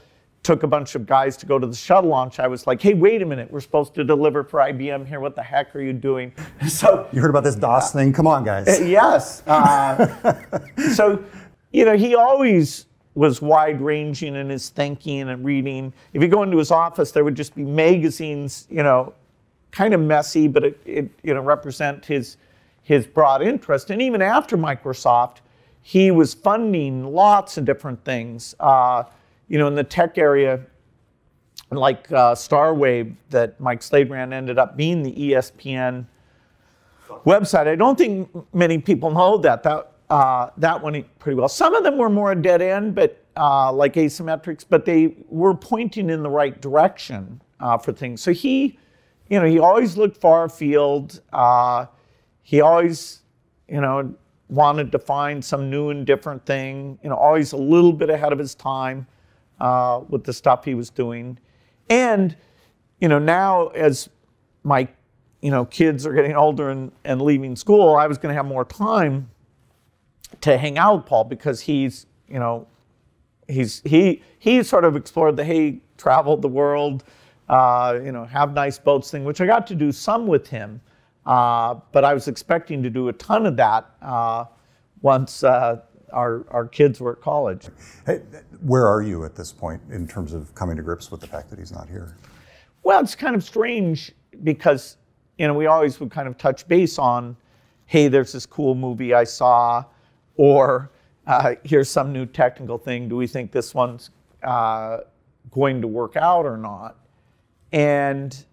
took a bunch of guys to go to the shuttle launch, I was like, hey, wait a minute, we're supposed to deliver for I B M here. What the heck are you doing? So you heard about this DOS uh, thing? Come on, guys. Uh, yes. Uh, so, you know, he always was wide-ranging in his thinking and reading. If you go into his office, there would just be magazines, you know, kind of messy, but it, it you know, represent his, his broad interest. And even after Microsoft, he was funding lots of different things. Uh, you know, in the tech area, like uh, Starwave that Mike Slade ran ended up being the E S P N website. I don't think many people know that. that Uh, that went pretty well. Some of them were more a dead end, but uh, like asymmetrics, but they were pointing in the right direction uh, for things. So he, you know, he always looked far afield. Uh, he always, you know, wanted to find some new and different thing, you know, always a little bit ahead of his time uh, with the stuff he was doing. And, you know, now as my, you know, kids are getting older and, and leaving school, I was going to have more time to hang out with Paul, because he's, you know, he's, he, he sort of explored the, hey, traveled the world, uh, you know, have nice boats thing, which I got to do some with him. Uh, but I was expecting to do a ton of that uh, once uh, our, our kids were at college. Hey, where are you at this point in terms of coming to grips with the fact that he's not here? Well, it's kind of strange because, you know, we always would kind of touch base on, hey, there's this cool movie I saw, or uh, here's some new technical thing. Do we think this one's uh, going to work out or not? And,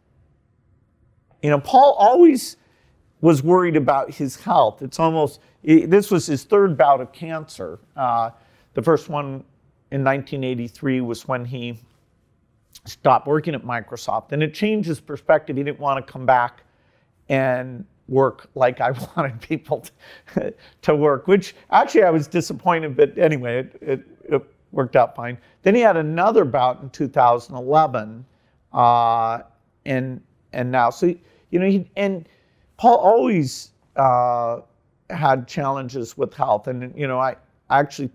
you know, Paul always was worried about his health. It's almost, it, this was his third bout of cancer. Uh, the first one in nineteen eighty-three was when he stopped working at Microsoft, and it changed his perspective. He didn't want to come back and work like I wanted people to, to work, which actually I was disappointed, but anyway, it, it, it worked out fine. Then he had another bout in two thousand eleven, uh, and and now, so, you know, he, and Paul always uh, had challenges with health, and, you know, I, I actually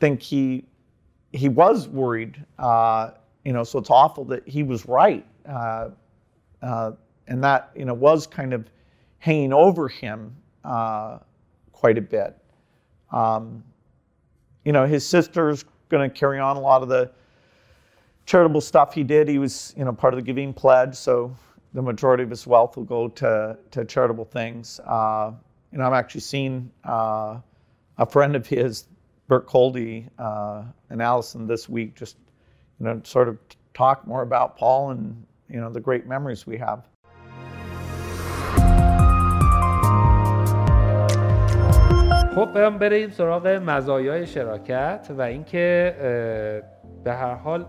think he, he was worried, uh, you know, so it's awful that he was right, uh, uh, and that, you know, was kind of hanging over him uh, quite a bit. Um, you know, his sister's going to carry on a lot of the charitable stuff he did. He was, you know, part of the Giving Pledge, so the majority of his wealth will go to, to charitable things. Uh, you know, I've actually seen uh, a friend of his, Bert Coldy, uh, and Allison this week, just, you know, sort of talk more about Paul and, you know, the great memories we have. خب بریم سراغ مزایای شراکت و اینکه به هر حال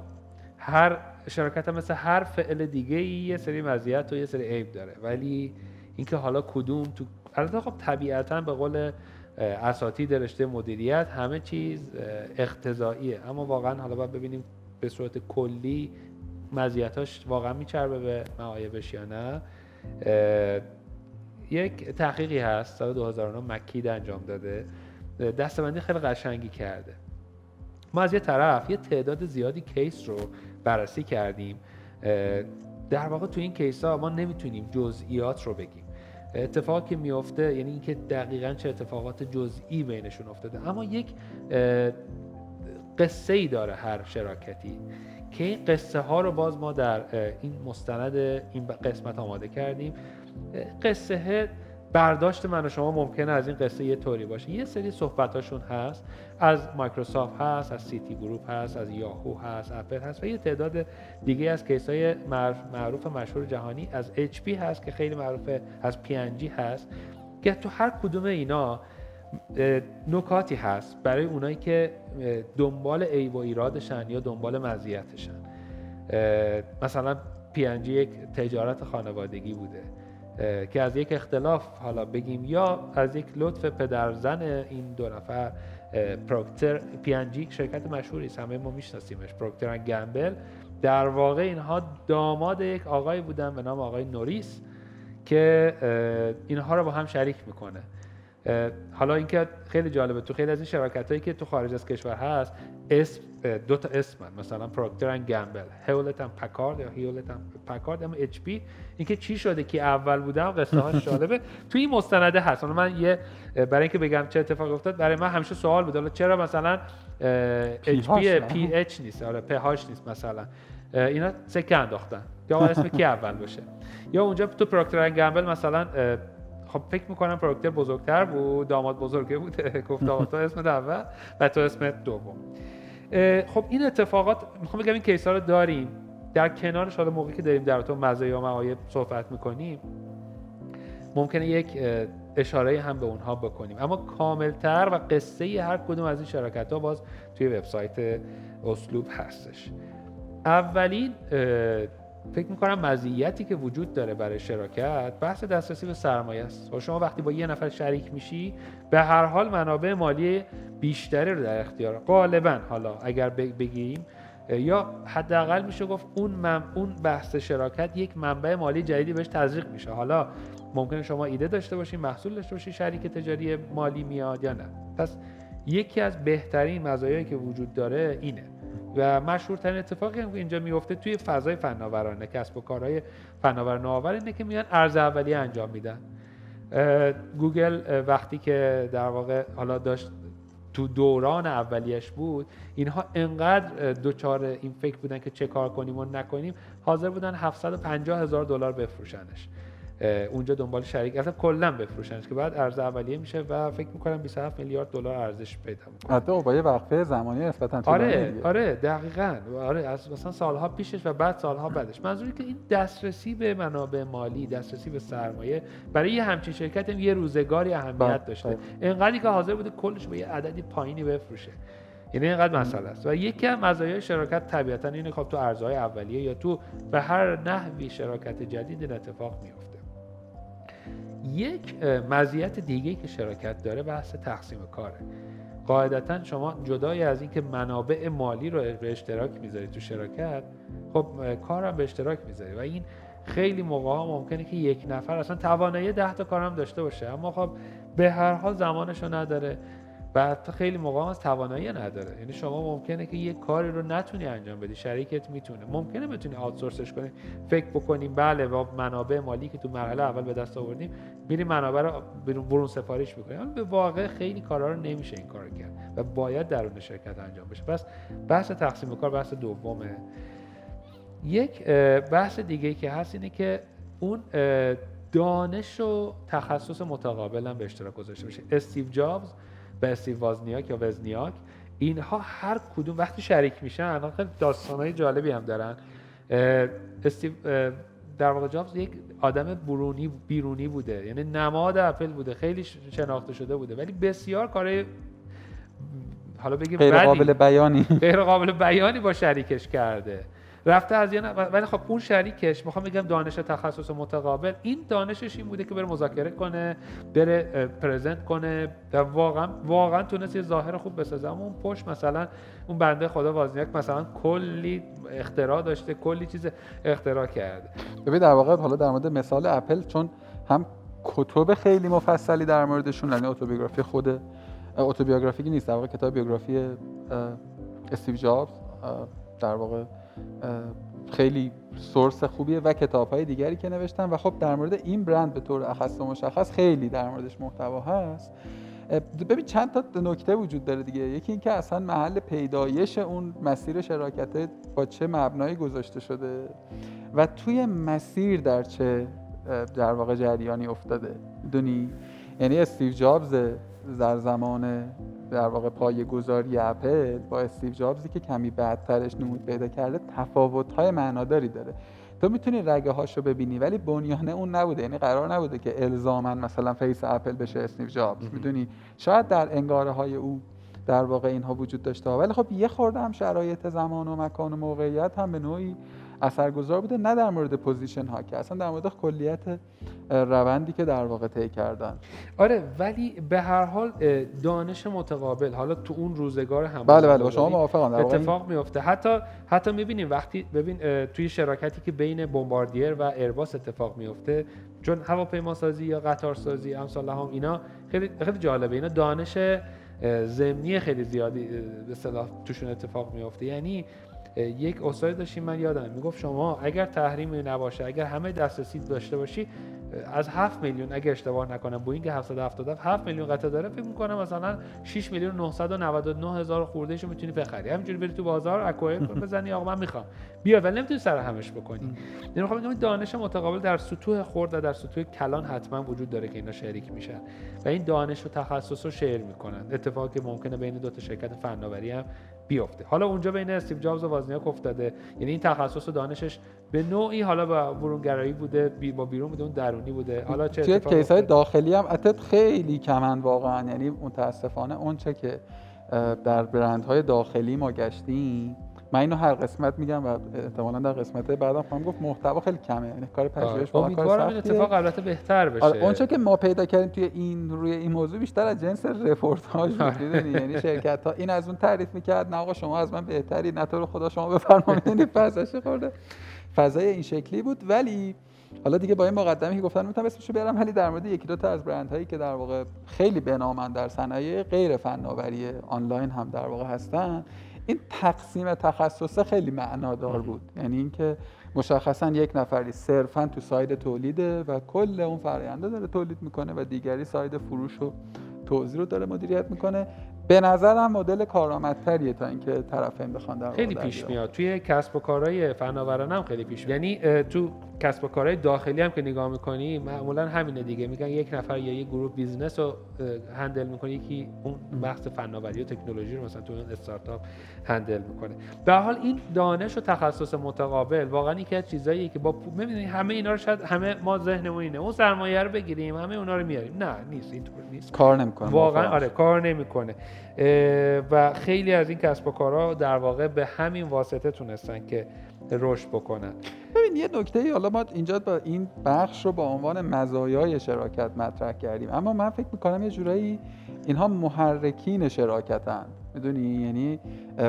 هر شراکت مثل هر فعل دیگه یه سری مزیت و یه سری عیب داره، ولی اینکه حالا کدوم تو البته خب طبیعتاً به قول اساتید رشته مدیریت همه چیز اقتضاییه، اما واقعاً حالا باید ببینیم به صورت کلی مزیتاش واقعاً میچربه به معایبش یا نه. یک تحقیقی هست سال دو هزار و نه مکید انجام داده، دستبندی خیلی قشنگی کرده. ما از یه طرف یه تعداد زیادی کیس رو بررسی کردیم، در واقع تو این کیس ها ما نمیتونیم جزئیات رو بگیم، اتفاقی میفته یعنی اینکه دقیقاً چه اتفاقات جزئی بینشون افتاده، اما یک قصه‌ای داره هر شراکتی که این قصه ها رو باز ما در این مستند این قسمت آماده کردیم. قصه برداشت من و شما ممکنه از این قصه یه طوری باشه، یه سری صحبتاشون هست، از مایکروسافت هست، از سیتی گروپ هست، از یاهو هست، اپل هست و یه تعداد دیگه از کیس‌های معروف مشهور جهانی، از اچ پی هست که خیلی معروفه، از پی ان جی هست که تو هر کدوم اینا نکاتی هست برای اونایی که دنبال عیب و ایرادشن یا دنبال مزیتشن. مثلا پی ان جی یک تجارت خانوادگی بوده که از یک اختلاف حالا بگیم یا از یک لطف پدرزن این دو نفر، پروکتر پی ان جی شرکت مشهوری است، همه ما میشناسیمش، پروکتر اند گمبل، در واقع اینها داماد یک آقایی بودن به نام آقای نوریس که اینها رو با هم شریک میکنه. حالا اینکه خیلی جالبه تو خیلی از این شراکتایی که تو خارج از کشور هست اسم دو تا اسم هست، مثلا پروکتر اند گمبل، هیولت اند پکارد یا هیولت اند پکارد، اما اچ پی، اینکه چی شده که اول بوده هم قصه هاش جالبه تو این مستنده هست. حالا من یه برای اینکه بگم چه اتفاق افتاد، برای من همیشه سوال بود حالا چرا مثلا اچ پی پی اچ نیست، حالا پی هاش نیست، مثلا اینا سکه انداختن یا اسم کی اول باشه. یا اونجا تو پروکتر اند گمبل مثلا خب فکر میکنم پروکتر بزرگتر بود، داماد بزرگه بوده، گفت آقا تو اسم اول و تو اسم دوم. خب این اتفاقات میخوام بگم این کیسا رو داریم، در کنارش حالا موقعی که داریم در تو مزایا و معایب صحبت میکنیم ممکنه یک اشاره هم به اونها بکنیم، اما کاملتر و قصه هر کدوم از این شراکت ها باز توی وبسایت اسلوب هستش. اولین فکر میکنم مزیتی که وجود داره برای شراکت بحث دسترسی به سرمایه است. و شما وقتی با یه نفر شریک میشی به هر حال منابع مالی بیشتری رو در اختیار غالبا، حالا اگر بگیم یا حداقل میشه گفت اون مم... اون بحث شراکت یک منبع مالی جدیدی بهش تزریق میشه. حالا ممکنه شما ایده داشته باشین، محصول داشته باشین، شریک تجاری مالی میاد یا نه. پس یکی از بهترین مزایایی که وجود داره اینه و مشهورترین اتفاقی هم که اینجا میفته توی فضای فناورانه، کسب و کارهای فناورانه آور، اینه که میان ارز اولیه انجام میدن. گوگل وقتی که در واقع حالا داشت تو دوران اولیش بود، اینها انقدر دوچار این فکر بودن که چه کار کنیم و نکنیم، حاضر بودن هفتصد و پنجاه هزار دلار بفروشنش، اونجا دنبال شریک اصلا کلا بفروشنش که بعد ارز اولیه میشه و فکر میکنم بیست و هفت میلیارد دلار ارزش پیدا میکنه. حتی با یه وقفه زمانی نسبتا طولانی. آره آره دقیقاً، آره از مثلا سالها پیشش و بعد سالها بعدش. منظوری که این دسترسی به منابع مالی، دسترسی به سرمایه برای یه همچین شرکت هم یه روزگاری اهمیت داشته، اینقدری که حاضر بوده کلش به یه عددی پایینی بفروشه. یعنی اینقدر مسئله است و یکی از مزایای شراکت طبیعتاً اینه که تو ارزهای اولیه یا تو به هر نحوی شراکت جدید اتفاق میفته. یک مزیت دیگه که شراکت داره بحث تقسیم کاره. قاعدتاً شما جدای از این که منابع مالی رو به اشتراک میذاری تو شراکت، خب کارم به اشتراک میذاری و این خیلی موقعا ممکنه که یک نفر اصلا توانایی ده تا کارم داشته باشه، اما خب به هر حال زمانشو نداره و حتی خیلی موقعا از توانایی نداره. یعنی شما ممکنه که یک کاری رو نتونی انجام بدی، شریکت میتونه، ممکنه بتونی آوتسورسش کنی، فکر بکنیم بله با منابع مالی که تو مرحله اول به دست آوردیم میریم منابع رو برون سفارش میکنیم، اما به واقع خیلی کارا رو نمیشه این کار کرد و باید درون شرکت انجام بشه. پس بحث تقسیم کار بحث دومه. یک بحث دیگه که هست اینه که اون دانش و تخصص متقابل هم به اشتراک گذاشته بشه. استیو جابز و استیو وزنیاک یا وزنیاک، اینها هر کدوم وقتی شریک میشن خیلی داستانای جالبی هم دارن. استیو در واقع جابز یک آدم برونی بیرونی بوده، یعنی نماد اپل بوده، خیلی شناخته شده بوده، ولی بسیار کارهای حالا بگیم غیر قابل بیانی غیر قابل بیانی با شریکش کرده. رفته از یه یعنی... ولی خب اون شریکش، میخوام بگم دانش تخصص متقابل، این دانشش این بوده که بره مذاکره کنه، بره پرزنت کنه و واقعا واقعا تونست یه ظاهر خوب بسازه. اما اون پشت مثلا اون بنده خدا وزنیاک مثلا کلی اختراع داشته، کلی چیز اختراع کرده. ببین در واقع حالا در مورد مثال اپل، چون هم کتب خیلی مفصلی در موردشون، یعنی اتوبیوگرافی خود اتوبیوگرافی نیست، در واقع کتاب بیوگرافی استیو جابز در واقع خیلی سورس خوبیه و کتاب‌های دیگری که نوشتن و خب در مورد این برند به طور اخص و مشخص خیلی در موردش محتوا هست. ببین چند تا نکته وجود داره دیگه. یکی این که اصلا محل پیدایش اون مسیر شراکت با چه مبنایی گذاشته شده و توی مسیر در چه در واقع جریانی افتاده. دونی یعنی استیو جابز در زمان در واقع پایه‌گذاری اپل با استیو جابزی که کمی بعدترش نمود پیدا کرده تفاوت‌های معناداری داره. تو می‌تونی رگه‌هاشو ببینی ولی بنیانه اون نبوده، یعنی قرار نبوده که الزاماً مثلا فیس اپل بشه استیو جابز. می‌دونی شاید در انگاره‌های او در واقع اینها وجود داشته، ولی خب یه خورده هم شرایط زمان و مکان و موقعیت هم به نوعی اثرگذار بوده، نه در مورد پوزیشن ها که اصلا در مورد کلیت روندی که در واقع طی کردن. آره ولی به هر حال دانش متقابل حالا تو اون روزگار هم بله بله با شما موافقم اتفاق این... میفته. حتی حتی میبینیم وقتی ببین توی شراکتی که بین بومباردیر و ایرباس اتفاق میفته، چون هواپیما سازی یا قطار سازی امثال هم اینا خیلی خیلی جالبه، اینا دانش زمینی خیلی زیادی به اصطلاح توشون اتفاق میفته. یعنی یک استاد داشتیم من یادم میگفت شما اگر تحریمی نباشه، اگر همه دسترسی داشته باشی، از هفت میلیون اگر اشتباه نکنم بوینگ هفتصد و هفتاد و هفت هفت میلیون قطعه داره، فکر می‌کنم مثلا شش میلیون و نهصد و نود و نه هزار خوردهشو میتونی بخری، همینجوری بری تو بازار اکوایر کن بزنی آقا من میخوام بیا، ولی نمیتونی سر همش بکنی. یعنی میخوام بگم دانش متقابل در سطوح خرد و در سطوح کلان حتما وجود داره که اینا شریک میشن و این دانش و تخصص رو شیر میکنن، اتفاقی که ممکنه بین دو تا شرکت فناوری هم بیفته. حالا اونجا بین استیو جابز و وزنیاک افتاده، یعنی این تخصص و دانشش به نوعی حالا با برونگرایی بوده، بی با بیرون بوده، اون درونی بوده. حالا چه چه کیس‌های داخلی هم عدد خیلی کمن واقعا، یعنی متاسفانه اون چه که در برندهای داخلی ما گشتیم، من اینو هر قسمت میگم و احتمالاً در قسمت بعدم خواهم گفت، محتوا خیلی کمه، یعنی کار پژوهش واقعا کار سختیه. امیدوارم اتفاق البته بهتر بشه. اون چه که ما پیدا کردیم توی این روی این موضوع بیشتر از جنس رپورتاج بود، می‌دونی یعنی شرکت‌ها این از اون تعریف می‌کرد، نه آقا شما از من بهتری، نه تو رو خدا شما بفرمایید، این پسش خورده. فضای این شکلی بود. ولی حالا دیگه با این مقدمه که گفتن میتونم اسمشو برم، ولی در مورد یکی دو تا از برندهایی که در واقع خیلی بنامند در صنایع غیر فناوری آنلاین هم در واقع هستن، این تقسیم تخصص خیلی معنادار بود. یعنی اینکه مشخصا یک نفری صرفا تو ساید تولیده و کل اون فرآیند داره تولید میکنه و دیگری ساید فروش و توزیع رو داره مدیریت میکنه. به نظرم مدل کارآمدتریه تا اینکه طرفین بخوان در خیلی پیش میاد. توی کسب و کارهای فناورانه هم خیلی پیش میاد، یعنی تو کسب و کارهای داخلی هم که نگاه میکنی معمولا همینه دیگه، میگن یک نفر یا یک گروه بیزنس رو هندل میکنه، یکی اون بحث فناوری و تکنولوژی رو مثلا تو اون استارتاپ هندل میکنه. به هر حال این دانش و تخصص متقابل واقعا یکی از چیزاییه که با میبینید همه اینا رو شاید همه ما ذهنمون اینه اون سرمایه رو بگیریم همه اونا رو میاریم، نه نیست، اینطور نیست، کار نمیکنه واقعا. آره کار نمیکنه و خیلی از این کسب و کارها در واقع به همین واسطه تونستن که رشد بکنن. ببین یه نکته‌ای حالا ما اینجا با این بخش رو با عنوان مزایای شراکت مطرح کردیم، اما من فکر می‌کنم یه جورایی اینها محرکین شراکتن، میدونی یعنی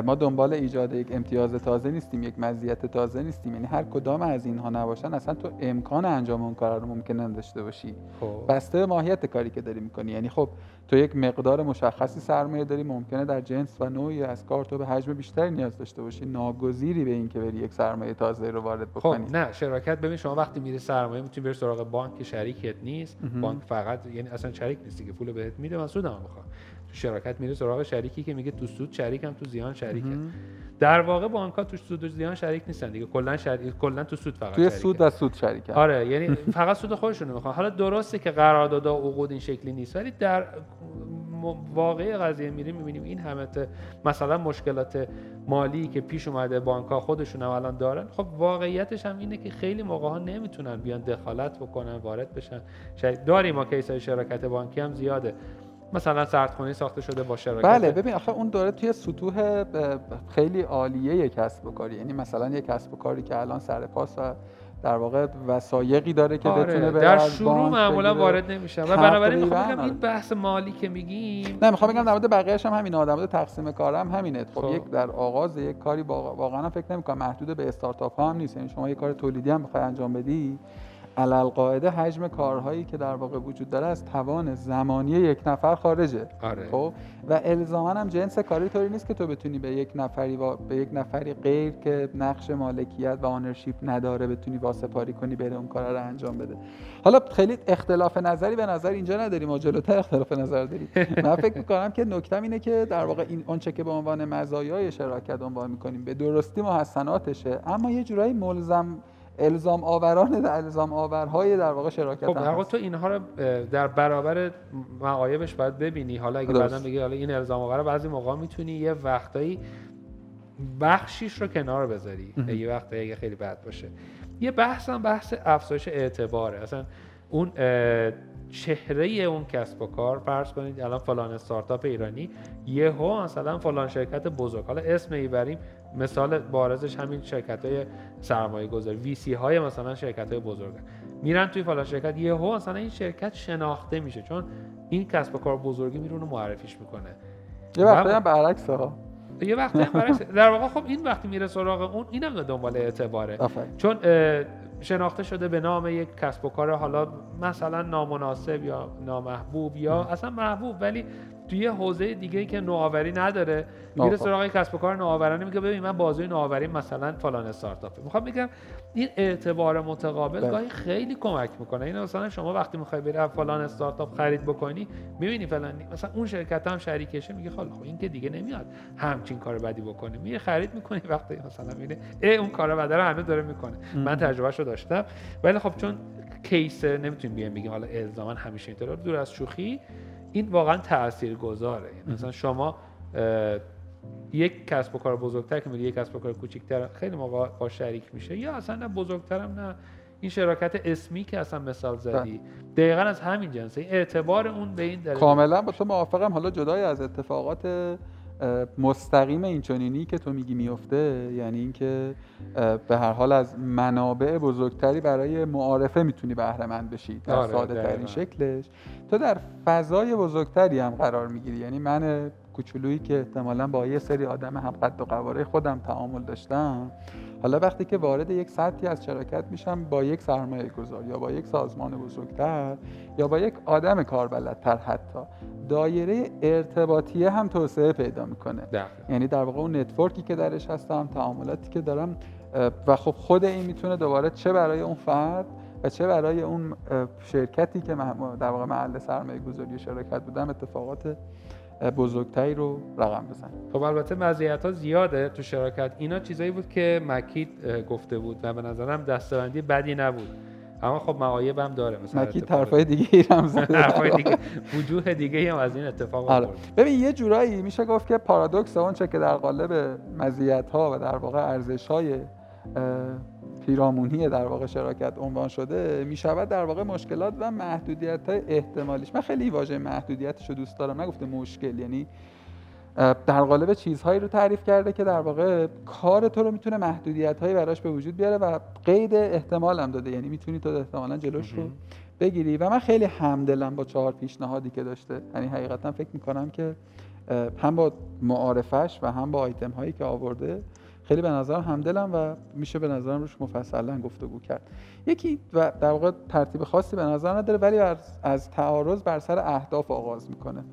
ما دنبال ایجاد یک امتیاز تازه نیستیم، یک مزیت تازه نیستیم، یعنی هر کدام از اینها نباشن اصلا تو امکان انجام اون کار رو ممکن نداشته باشی. خوب. بسته به ماهیت کاری که داری می‌کنی، یعنی خب تو یک مقدار مشخصی سرمایه داری، ممکنه در جنس و نوعی از کار تو به حجم بیشتری نیاز داشته باشی، ناگزیری به این که بری یک سرمایه تازه رو وارد بکنی. خب نه شراکت، ببین شما وقتی میری سرمایه میتونی بری سراغ بانک که شریکت نیست، امه. بانک فقط یعنی اصلا شریک نیستی که پول بهت میده، من سودم میخوام. تو شراکت میری سراغ شریکی که میگه تو سود شریکم، تو زیان شریکم. در واقع بانک‌ها توش سود و زیان شریک نیستن دیگه، کلا شریک کلا تو سود فقط شریکن. تو سود و سود شریکن. آره یعنی فقط سود خودشون رو میخوان. حالا درسته که قراردادها و عقود این شکلی نیست، ولی در واقعی قضیه میریم میبینیم این همه مثلا مشکلات مالی که پیش اومده بانک‌ها خودشون هم الان دارن، خب واقعیتش هم اینه که خیلی موقع‌ها نمیتونن بیان دخالت بکنن، وارد بشن. داریم ما کیس‌های شراکت بانکی هم زیاده، مثلا سردخونه ساخته شده با شراکت. بله ببین آخه اون داره توی سطوح خیلی عالیه کسب و کاری، یعنی مثلا یک کسب و کاری که الان سر پاس و در واقع وسایقی داره که آره، بتونه بره در شروع معمولا وارد نمیشه. و بنابراین میخوام بگم این بحث مالی که میگیم نه میخوام بگم در مورد بقیه‌اش هم همین آدم، در تقسیم کارم همینه. خب یک در آغاز یک کاری واقعا فکر نمی‌کنم محدود به استارتاپ ها هم نیست، یعنی شما یک کار تولیدی هم بخوای انجام بدی علالقاعده حجم کارهایی که در واقع وجود داره از توان زمانی یک نفر خارجه. آره. خب و الزاما هم جنس کاری طوری نیست که تو بتونی به یک نفری و... به یک نفری غیر که نقش مالکیت و آنرشیپ نداره بتونی واسطه‌پاری کنی بره اون کارا رو انجام بده. حالا خیلی اختلاف نظری به نظر اینجا نداریم، ما جلوتر اختلاف نظر داریم. من فکر می‌کنم که نکته‌م اینه که در واقع این اونچه که به عنوان مزایای شراکت عنوان می‌کنیم به درستی محسناتشه، اما یه جورایی ملزم الزام آوران در الزام آورهای در واقع شراکت. خب حقا تو اینها رو در برابر معایبش باید ببینی. حالا اگه بعدا بگی حالا این الزام آوره، بعضی موقع میتونی یه وقتایی بخشیش رو کنار بذاری، یه وقتایی اگه خیلی بد باشه. یه بحث هم بحث افزایش اعتباره، اصلا اون چهره اون کسب و کار. فرض کنید الان فلان استارتاپ ایرانی یهو مثلا فلان شرکت بزرگ، حالا اسم میبریم، مثال بارزش همین شرکت‌های سرمایه‌گذار وی سی های مثلا شرکت‌های بزرگ میرن توی فلان شرکت، یهو مثلا این شرکت شناخته میشه چون این کسب و کار بزرگی میره اونو معرفیش میکنه. یه وقتی هم برعکس ها یه وقتی هم برعکس در واقع. خب این وقتی میره سراغ اون، اینم دنبال اعتباره آفاید. چون شناخته شده به نام یک کسب و کار حالا مثلا نامناسب یا نامحبوب یا اصلا محبوب ولی توی حوزه دیگه‌ای که نوآوری نداره، میره سراغ کسب و کار نوآورانه، میگه ببین من بازوی نوآوری مثلا فلان استارتاپه. میخوام بگم این اعتبار متقابل گاهی خیلی کمک میکنه. این مثلا شما وقتی میخوای بری فلان استارتاپ خرید بکنی، میبینی فلان مثلا اون شرکت هم شریکشه، میگه خاله خب این که دیگه نمیاد همچین کار بدی بکنه، میره خرید میکنی. وقتی مثلا میره ای اون کارا بد رو همه داره میکنه. من تجربهشو داشتم. ولی خب چون کیس نمیتونیم بیام بگیم حالا الزاما همیشه اینطوره، دور از شوخی این واقعا تاثیرگذاره. مثلا شما یک کسب و کار بزرگتر که میری یک کسب و کار کوچیک‌تر خیلی موقع با شریک میشه، یا اصلا نه بزرگترم نه این شراکت اسمی که اصلا مثال زدی دقیقاً از همین جنسه. اعتبار اون به این دلیل کاملا با تو موافقم. حالا جدای از اتفاقات مستقیم این چنینی که تو میگی میفته، یعنی اینکه به هر حال از منابع بزرگتری برای معارفه میتونی بهره مند بشی در آره، ساده ترین شکلش. تو در فضای بزرگتری هم قرار میگیری، یعنی من کوچولویی که احتمالاً با یه سری آدم هم قد و قواره خودم تعامل داشتم، حالا وقتی که وارد یک سطحی از شراکت میشم با یک سرمایه گذار یا با یک سازمان بزرگتر یا با یک آدم کاربلدتر، حتی دایره ارتباطیه هم توسعه پیدا میکنه. یعنی در واقع اون نتورکی که درش هستم، تعاملاتی که دارم و خب خود این میتونه دوباره چه برای اون فرد و چه برای اون شرکتی که در واقع محل سرمایه گذاری شراکت بودم اتفاقات بزرگتری رو رقم بزن. خب البته مزیت‌ها زیاده تو شراکت. اینا چیزایی بود که مکید گفته بود و به نظرم دسته‌بندی بدی نبود، اما خب معایب هم داره. مثلا مکید طرفای دیگه‌ای هم زده، طرفای دیگه وجوه دیگه‌ای هم از این اتفاق افتاد. ببین یه جورایی میشه گفت که پارادوکس اون چه که در قالب مزیت‌ها و در واقع ارزش‌های پیرامونی در واقع شراکت عنوان شده، میشود در واقع مشکلات و محدودیت‌های احتمالیش. من خیلی واژه محدودیتش رو دوست دارم، نگفته مشکل، یعنی در قالب چیزهایی رو تعریف کرده که در واقع کار تو رو میتونه محدودیت‌هایی براش به وجود بیاره و قید احتمال هم داده، یعنی میتونی تو احتمالاً جلوش رو بگیری. و من خیلی همدلم با چهار پیشنهادی که داشته، یعنی حقیقتاً فکر می‌کنم که هم با معارفش و هم با آیتم‌هایی که آورده خیلی به نظرم همدلم و میشه به نظرم روش مفصلا گفتگو کرد. یکی و در واقع ترتیب خاصی به نظر نداره، ولی از تعارض بر سر اهداف آغاز میکنه.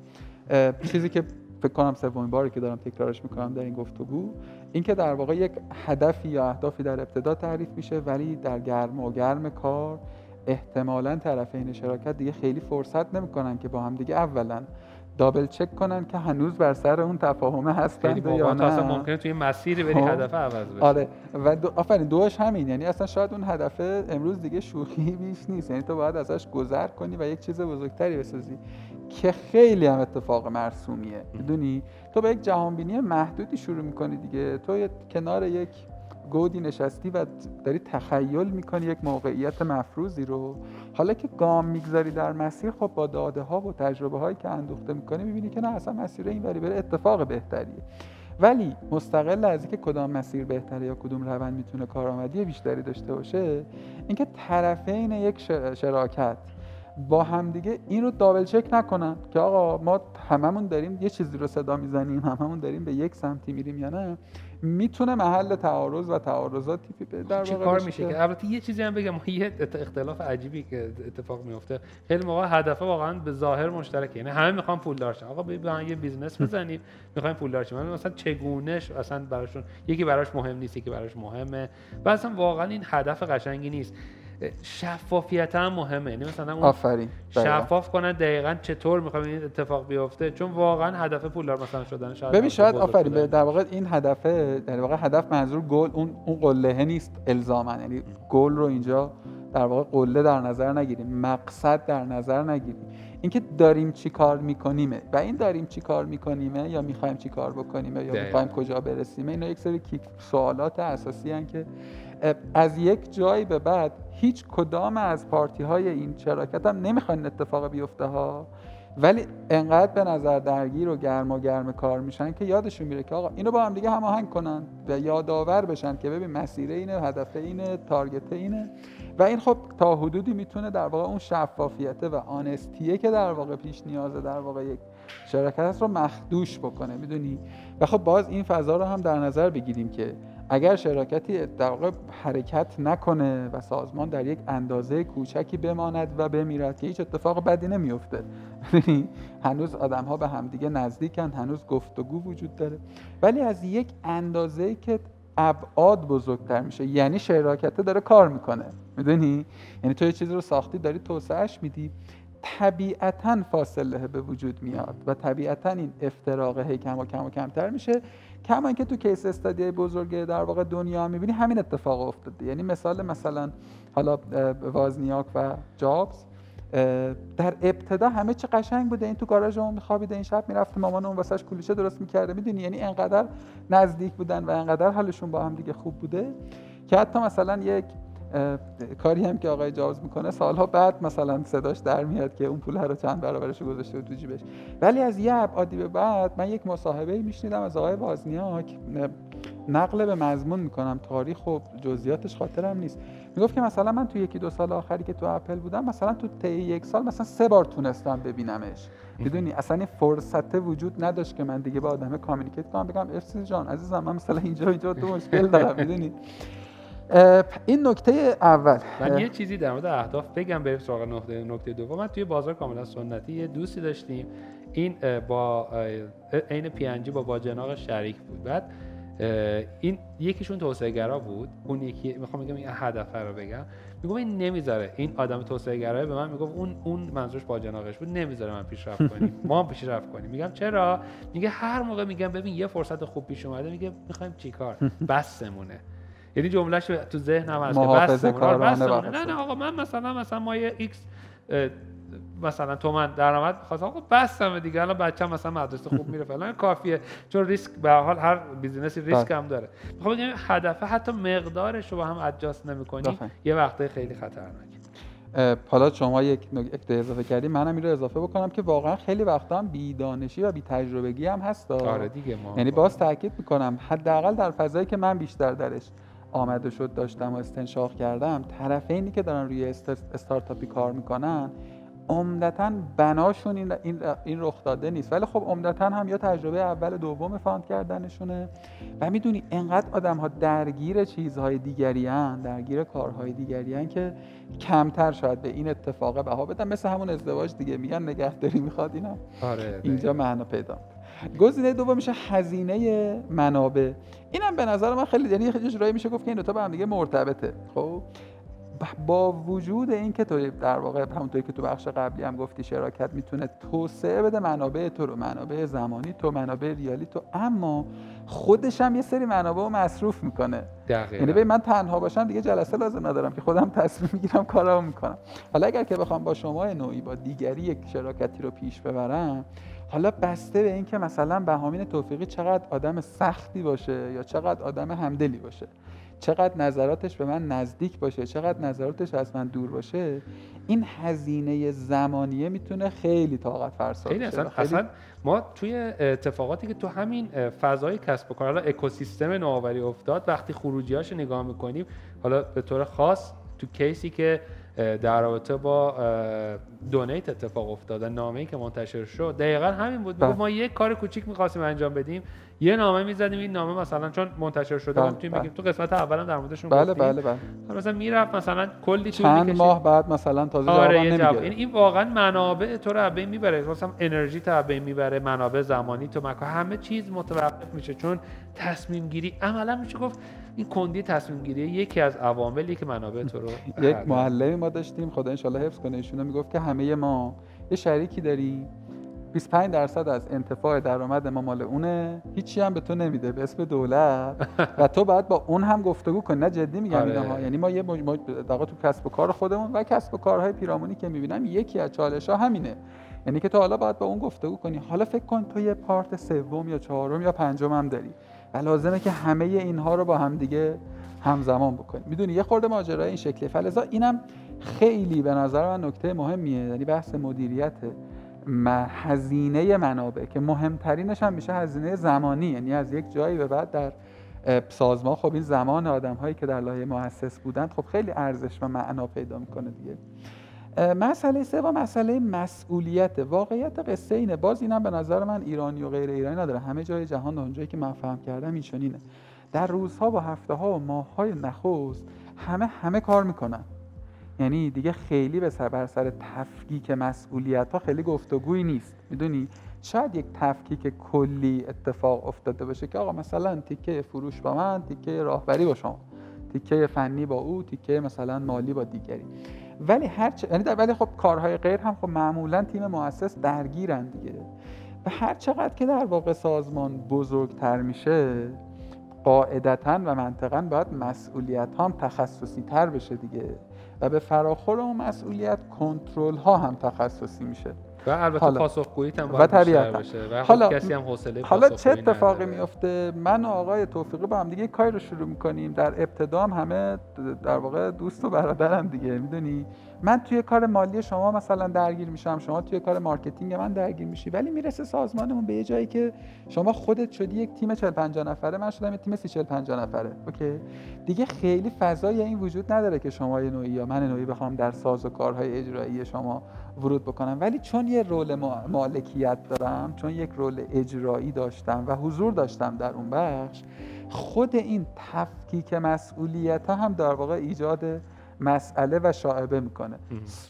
چیزی که فکر کنم سومین باری که دارم تکرارش میکنم در این گفتگو، این که در واقع یک هدفی یا اهدافی در ابتدا تعریف میشه، ولی در گرم و گرم کار احتمالاً طرفین شراکت دیگه خیلی فرصت نمیکنن که با هم دیگه اولا دابل چک کنن که هنوز بر سر اون تفاهم هستند یا نه. اصلا ممکنه توی مسیر بری هدف عوض بشه. آره و دو آفرین دوش همین، یعنی اصلا شاید اون هدف امروز دیگه شوخی بیش نیست، یعنی تو باید ازش گذر کنی و یک چیز بزرگتری بسازی که خیلی هم اتفاق مرسومیه. میدونی تو به یک جهانبینی محدودی شروع میکنی دیگه، تو کنار یک گودی نشستی و داری تخیل میکنی یک موقعیت مفروضی رو. حالا که گام میگذاری در مسیر، خب با داده ها و تجربه هایی که اندوخته میکنی میبینی که نه اصلا مسیر این وری بره اتفاق بهتریه، ولی مستقل از اینکه کدام مسیر بهتره یا کدام روند میتونه کارآمدی بیشتری داشته باشه، اینکه طرفین یک شراکت با همدیگه این رو دابل چک نکنن که آقا ما هممون داریم یه چیزی رو صدا میزنیم، هممون داریم به یک سمتی میریم یا نه، میتونه محل تعارض و تعارضاتی در واقع چه کار میشه که البته یه چیزی هم بگم، یه اختلاف عجیبی که اتفاق میفته خیلی موقع هدفه واقعا به ظاهر مشترکه، یعنی همه میخوان پولدار شن، آقا ببین یه بیزنس بزنیم میخوایم پولدار شیم، مثلا چگونهش اصلا براشون یکی براش مهم نیست یکی براش مهمه، اصلا واقعا این هدف قشنگی نیست. شفافیت هم مهمه، یعنی مثلا اون آفرین شفاف کنن دقیقاً چطور می‌خوام این اتفاق بیفته، چون واقعا هدف پولدار مثلا شدن شاید ببین شاید آفرین در واقع این هدفه، در واقع هدف منظور گل اون اون قله نیست الزاماً، یعنی گل رو اینجا در واقع قله در نظر نگیریم، مقصد در نظر نگیریم، اینکه داریم چی کار می‌کنیمه و این داریم چی کار می‌کنیمه یا می‌خوایم چی کار بکنیمه یا می‌خوایم کجا برسیم، اینا یک سری سوالات اساسی ان که از یک جایی به بعد هیچ کدام از پارتی‌های این شراکت هم نمی‌خوان اتفاق بیفته ها، ولی انقدر به نظر درگیر و گرم و گرم کار میشن که یادشون میره که آقا اینو با هم دیگه هماهنگ کنن و یادآور بشن که ببین مسیر اینه، هدف اینه، تارگت اینه، و این خب تا حدودی میتونه در واقع اون شفافیت و آنستیه که در واقع پیش نیازه در واقع یک شراکت هست رو مخدوش بکنه، میدونی. و خب باز این فضا رو هم در نظر بگیریم که اگر شراکتی در واقع حرکت نکنه و سازمان در یک اندازه کوچکی بماند و بمیرد که هیچ اتفاق بدی نمیفته، هنوز آدم‌ها به همدیگه نزدیکن، هنوز گفتگو وجود داره، ولی از یک اندازه‌ای که ابعاد بزرگتر میشه، یعنی شراکت داره کار میکنه، میدونی، یعنی تو یه چیزی رو ساختی داری توسعه‌اش میدی، طبیعتاً فاصله به وجود میاد و طبیعتاً این افتراق هی کم و کم و کمتر میشه. کما که تو کیس استادی بزرگ در واقع دنیا می‌بینی همین اتفاق افتاده، یعنی مثال مثلا حالا وزنیاک و جابز در ابتدا همه چی قشنگ بوده، این تو گاراژ اون می‌خوابید، این شب می‌رفت مامان اون واسش کلوچه درست می‌کرده، میدونی، یعنی انقدر نزدیک بودن و انقدر حالشون با هم دیگه خوب بوده که حتی مثلا یک کاری هم که آقای جابز میکنه سالها بعد مثلا صداش در میاد که اون پول هر رو چند برابرش گذاشته بود تو جیبش، ولی از یه ابعادی به بعد من یک مصاحبه میشنیدم از آقای وزنیاک، نقل به مضمون میکنم، تاریخ و جزئیاتش خاطرم نیست، میگفت که مثلا من تو یکی دو سال آخری که تو اپل بودم مثلا تو طی یک سال مثلا سه بار تونستم ببینمش، میدونی، اصلا این فرصت وجود نداشت که من دیگه با آدمه کامیونیکیت کنم بگم افسی جان عزیزم من مثلا اینجا اینجا تو مشکل دارم، میدونی. این نکته اول. من یه چیزی در مورد اهداف بگم بریم سراغ نکته نکته دوم. من توی بازار کاملا سنتی یه دوستی داشتیم، این با عین پی ان جی با باجناق شریک بود، بعد این یکیشون توسعه گرا بود، اون یکی میخوام بگم این هدف رو بگم، میگم این نمیذاره، این آدم توسعه گرا به من میگفت اون اون منظورش باجناقش بود، نمیذاره من پیشرفت کنیم، ما هم پیشرفت کنیم. میگم چرا؟ میگه هر موقع میگم ببین یه فرصت خوب پیش اومده، میگه میخوایم چیکار، بسمونه، یعنی جمله‌اش تو ذهنم هست که بس نه نه آقا من مثلا مثلا مایه ایکس مثلا تومن درآمد می‌خواستم، آقا بسم دیگه، الان بچه‌م مثلا مدرسه خوب میره فلان کافیه، چون ریسک به هر حال هر بیزینسی ریسک هم داره. می‌خوام بگم هدف حتی مقدارش رو با هم ادجاست نمی‌کنی، یه وقته خیلی خطرناکه. حالا شما یک نکته اضافه کردی، منم اینو اضافه بکنم که واقعا خیلی وقتا هم بی‌دانشی و بی‌تجربگی هم هست. آره دیگه، ما یعنی باز تاکید می‌کنم حداقل در فضایی که من بیشتر درش آمد و شد داشتم و استنشاق کردم، طرفینی که دارن روی استارتاپی کار میکنن عمدتاً بناشون این این, این رخ داده نیست، ولی خب عمدتاً هم یا تجربه اول دوم فاند کردنشونه و میدونی انقدر آدم ها درگیر چیزهای دیگری هن، درگیر کارهای دیگری هن که کمتر شاید به این اتفاقه بها بدن، مثل همون ازدواج دیگه، میگن نگهداری میخواد اینا. آره اینجا معنا پیدا. گزینه دوم میشه هزینه منابع. اینم به نظر من خیلی، یعنی یه جورایی میشه گفت که این دو تا با هم دیگه مرتبطه. خب با وجود این که تو در واقع همونطوری که تو بخش قبلی هم گفتی شراکت میتونه توسعه بده منابع تو رو، منابع زمانی تو، منابع ریالی تو، اما خودش هم یه سری منابع رو مصرف میکنه. یعنی ببین من تنها باشم دیگه جلسه لازم ندارم که خودم تصمیم میگیرم کارامو میکنم. حالا اگر که بخوام با شما نوعی با دیگری یک شراکتی رو پیش ببرم، حالا بسته به این که مثلا بهامین توفیقی چقدر آدم سختی باشه یا چقدر آدم همدلی باشه، چقدر نظراتش به من نزدیک باشه، چقدر نظراتش از من دور باشه، این هزینه زمانیه میتونه خیلی طاقت فرسا باشه. اصلا, خیلی... اصلا ما توی اتفاقاتی که تو همین فضای کسب و کار، حالا اکوسیستم نوآوری افتاد، وقتی خروجیاشو نگاه میکنیم، حالا به طور خاص تو کیسی که در رابطه با دونیت اتفاق افتاد، نامه‌ای که منتشر شد دقیقاً همین بود. میگفت ما یک کار کوچیک می‌خواستیم انجام بدیم، یه نامه می‌زدیم، این نامه مثلا چون منتشر شده بود توی میگیم تو قسمت اولام در موردشون گفتیم، بله بله بله مثلا میرفت مثلا کلی چیز می‌کشید، چند ماه بعد مثلا تازه جواب نمی‌گیره. این این واقعاً منابع تو رو ابین میبره، مثلا انرژی تو ابین میبره، منابع زمانی تو، مکا، همه چیز متوقف میشه، چون تصمیم‌گیری عملاً میشه گفت این کندی تصمیم‌گیری یکی از عواملی که منابع تو رو یک معلمی ما داشتیم، خدا ان شاءالله حفظ کنه ایشون، میگفت که همه ما یه شریکی داریم، بیست و پنج درصد از انتفاع درآمد ما مال اونه، هیچی هم به تو نمیده به اسم دولت، و تو باید با اون هم گفتگو کنی. نه جدی میگم اینا، یعنی ما یه دقیقا تو کسب و کار خودمون و کسب و کارهای پیرامونی که میبینم یکی از چالش‌ها همینه، یعنی که تو حالا باید با اون گفتگو کنی. حالا فکر کن تو یه پارت سوم یا چهارم یا پنجم هم داری و لازمه که همه اینها رو با هم دیگه همزمان بکنیم. میدونی یه خورده ماجرای این شکلی، فلذا اینم خیلی به نظر من نکته مهمیه، یعنی بحث مدیریت هزینه منابع که مهمترینش هم میشه هزینه زمانی. یعنی از یک جایی به بعد در سازمان خب این زمان آدم‌هایی که در لایه مؤسس بودن خب خیلی ارزش و معنا پیدا میکنه دیگه. مسئله سوم مسئله مسئولیت. واقعیت قصه اینه، باز اینم به نظر من ایرانی و غیر ایرانی نداره، همه جای جهان اونجایی که من فهم کردم این چنینه. در روزها و هفته‌ها و ماه‌های نخست همه همه کار میکنن، یعنی دیگه خیلی به سر بر سر تفکیک مسئولیت‌ها خیلی گفتگویی نیست. میدونی شاید یک تفکیک کلی اتفاق افتاده باشه که آقا مثلا تیکه فروش با من، تیکه راهبری با شما، تیکه فنی با او، تیکه مثلا مالی با دیگری. ولی هر چ... یعنی در... ولی خب کارهای غیر هم خب معمولا تیم مؤسس درگیرن دیگه. و هر چقدر که در واقع سازمان بزرگتر میشه، قاعدتاً و منطقاً باید مسئولیت‌ها هم تخصصی‌تر بشه دیگه، و به فراخور اون مسئولیت کنترل‌ها هم تخصصی میشه و البته پاسخگویی هم باید بیشتر بشه و حالا کسی هم حوصله پاسخگویی نداره. حالا چه اتفاقی میفته؟ من و آقای توفیقی با هم دیگه کاری رو شروع می‌کنیم. در ابتدا هم همه در واقع دوست و برادرم دیگه، میدونی من توی کار مالی شما مثلا درگیر میشم، شما توی کار مارکتینگ من درگیر میشی، ولی میرسه سازمانمون به یه جایی که شما خودت شدی یک تیم چهل پنجاه نفره، من شدم یک تیم سی چهل پنجاه نفره. اوکی دیگه خیلی فضای این وجود نداره که شما یه نوعی یا من نوعی بخوام در ساز و کارهای اجرایی شما ورود بکنم. ولی چون یه رول مالکیت دارم، چون یک رول اجرایی داشتم و حضور داشتم در اون بخش، خود این تفکیک مسئولیت‌ها هم در واقع ایجاد مسئله و شائبه میکنه.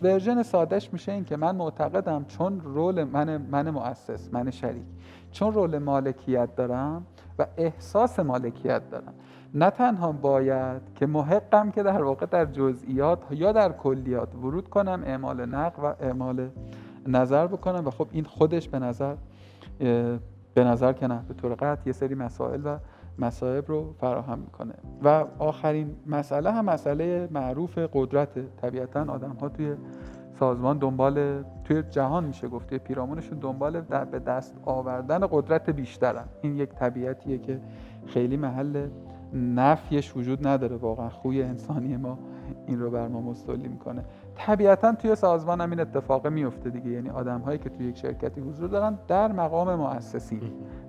ورژن سادهش میشه این که من معتقدم چون رول من من مؤسس، من شریک، چون رول مالکیت دارم و احساس مالکیت دارم، نه تنها باید که محقم که در واقع در جزئیات یا در کلیات ورود کنم، اعمال نقد و اعمال نظر بکنم. و خب این خودش به نظر به نظر که نه به طور قطع یه سری مسائل و مسائب رو فراهم میکنه. و آخرین مسئله هم مسئله معروف قدرت. طبیعتاً آدم ها توی سازمان دنبال، توی جهان میشه گفت، توی پیرامونشون دنبال به دست آوردن قدرت بیشترن. این یک طبیعتیه که خیلی محل نفیش وجود نداره، واقعا خوی انسانی ما این رو بر ما مستولی میکنه. طبیعتاً توی سازمان هم این اتفاق میفته دیگه، یعنی آدم هایی که توی یک شرکتی حضور دارن در مقام مؤسسی،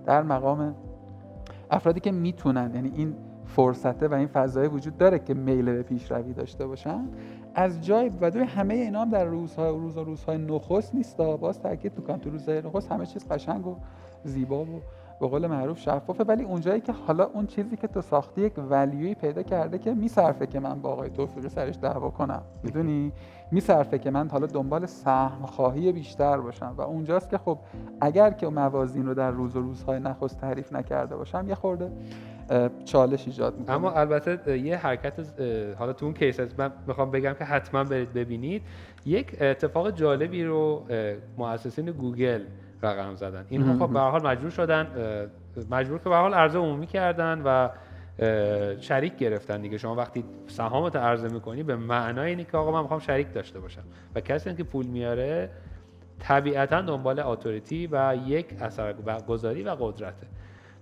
در مقام افرادی که میتونن، یعنی این فرصته و این فضای وجود داره که میل به پیشروی داشته باشن، از جای و دوی همه اینا هم در روزهای روز و روزهای نخست نیست. باز تاکید می‌کنم تو روزهای نخست همه چیز قشنگ و زیبا و به قول معروف شفافه، ولی اونجایی که حالا اون چیزی که تو ساختی یک ولیوی پیدا کرده که میصرفه که من با آقای توفیقی سرش دعوا کنم، میدونی میصرفه که من حالا دنبال سهم خواهی بیشتر باشم. و اونجاست که خب اگر که موازین رو در روز و روزهای نخست تعریف نکرده باشم، یه خورده چالش ایجاد میکنه. اما البته یه حرکت حالا تو اون کیس من میخوام بگم که حتما برید ببینید، یک اتفاق جالبی رو مؤسسین گوگل رقم زدن. اینها به هر حال مجبور شدن مجبور که به هر حال عرضه عمومی کردن و شریک گرفتن دیگه. شما وقتی سهامت عرضه میکنی به معنای اینه که آقا من میخوام شریک داشته باشم و کسی که پول میاره طبیعتا دنبال اتوریتی و یک اثرگذاری و قدرته.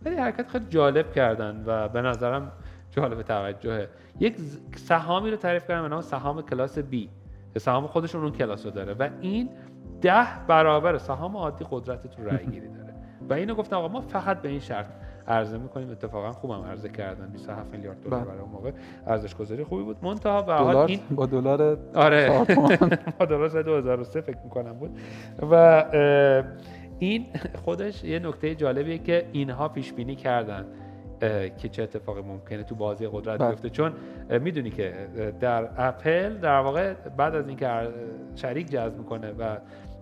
ولی حرکت خیلی جالب کردن و به نظرم جالب توجهه. یک سهامی رو تعریف کردن به نام سهام کلاس B که سهام خودشون اون کلاس رو داره و این ده برابر سهام عادی قدرت تو رأی گیری داره و اینو گفتن آقا ما فقط به این شرط عرضه می‌کنیم. اتفاقا خوبم عرضه کردن، بیست و هفت میلیارد دلار برای اون موقع ارزش‌گذاری خوبی بود. منتها به حال این با دلار آره با دلار دو هزار و سه فکر می‌کنم بود و این خودش یه نکته جالبیه که اینها پیش بینی کردن که چه اتفاقی ممکنه تو بازی قدرت بیفته. چون میدونی که در اپل در واقع بعد از اینکه شریک جذب می‌کنه و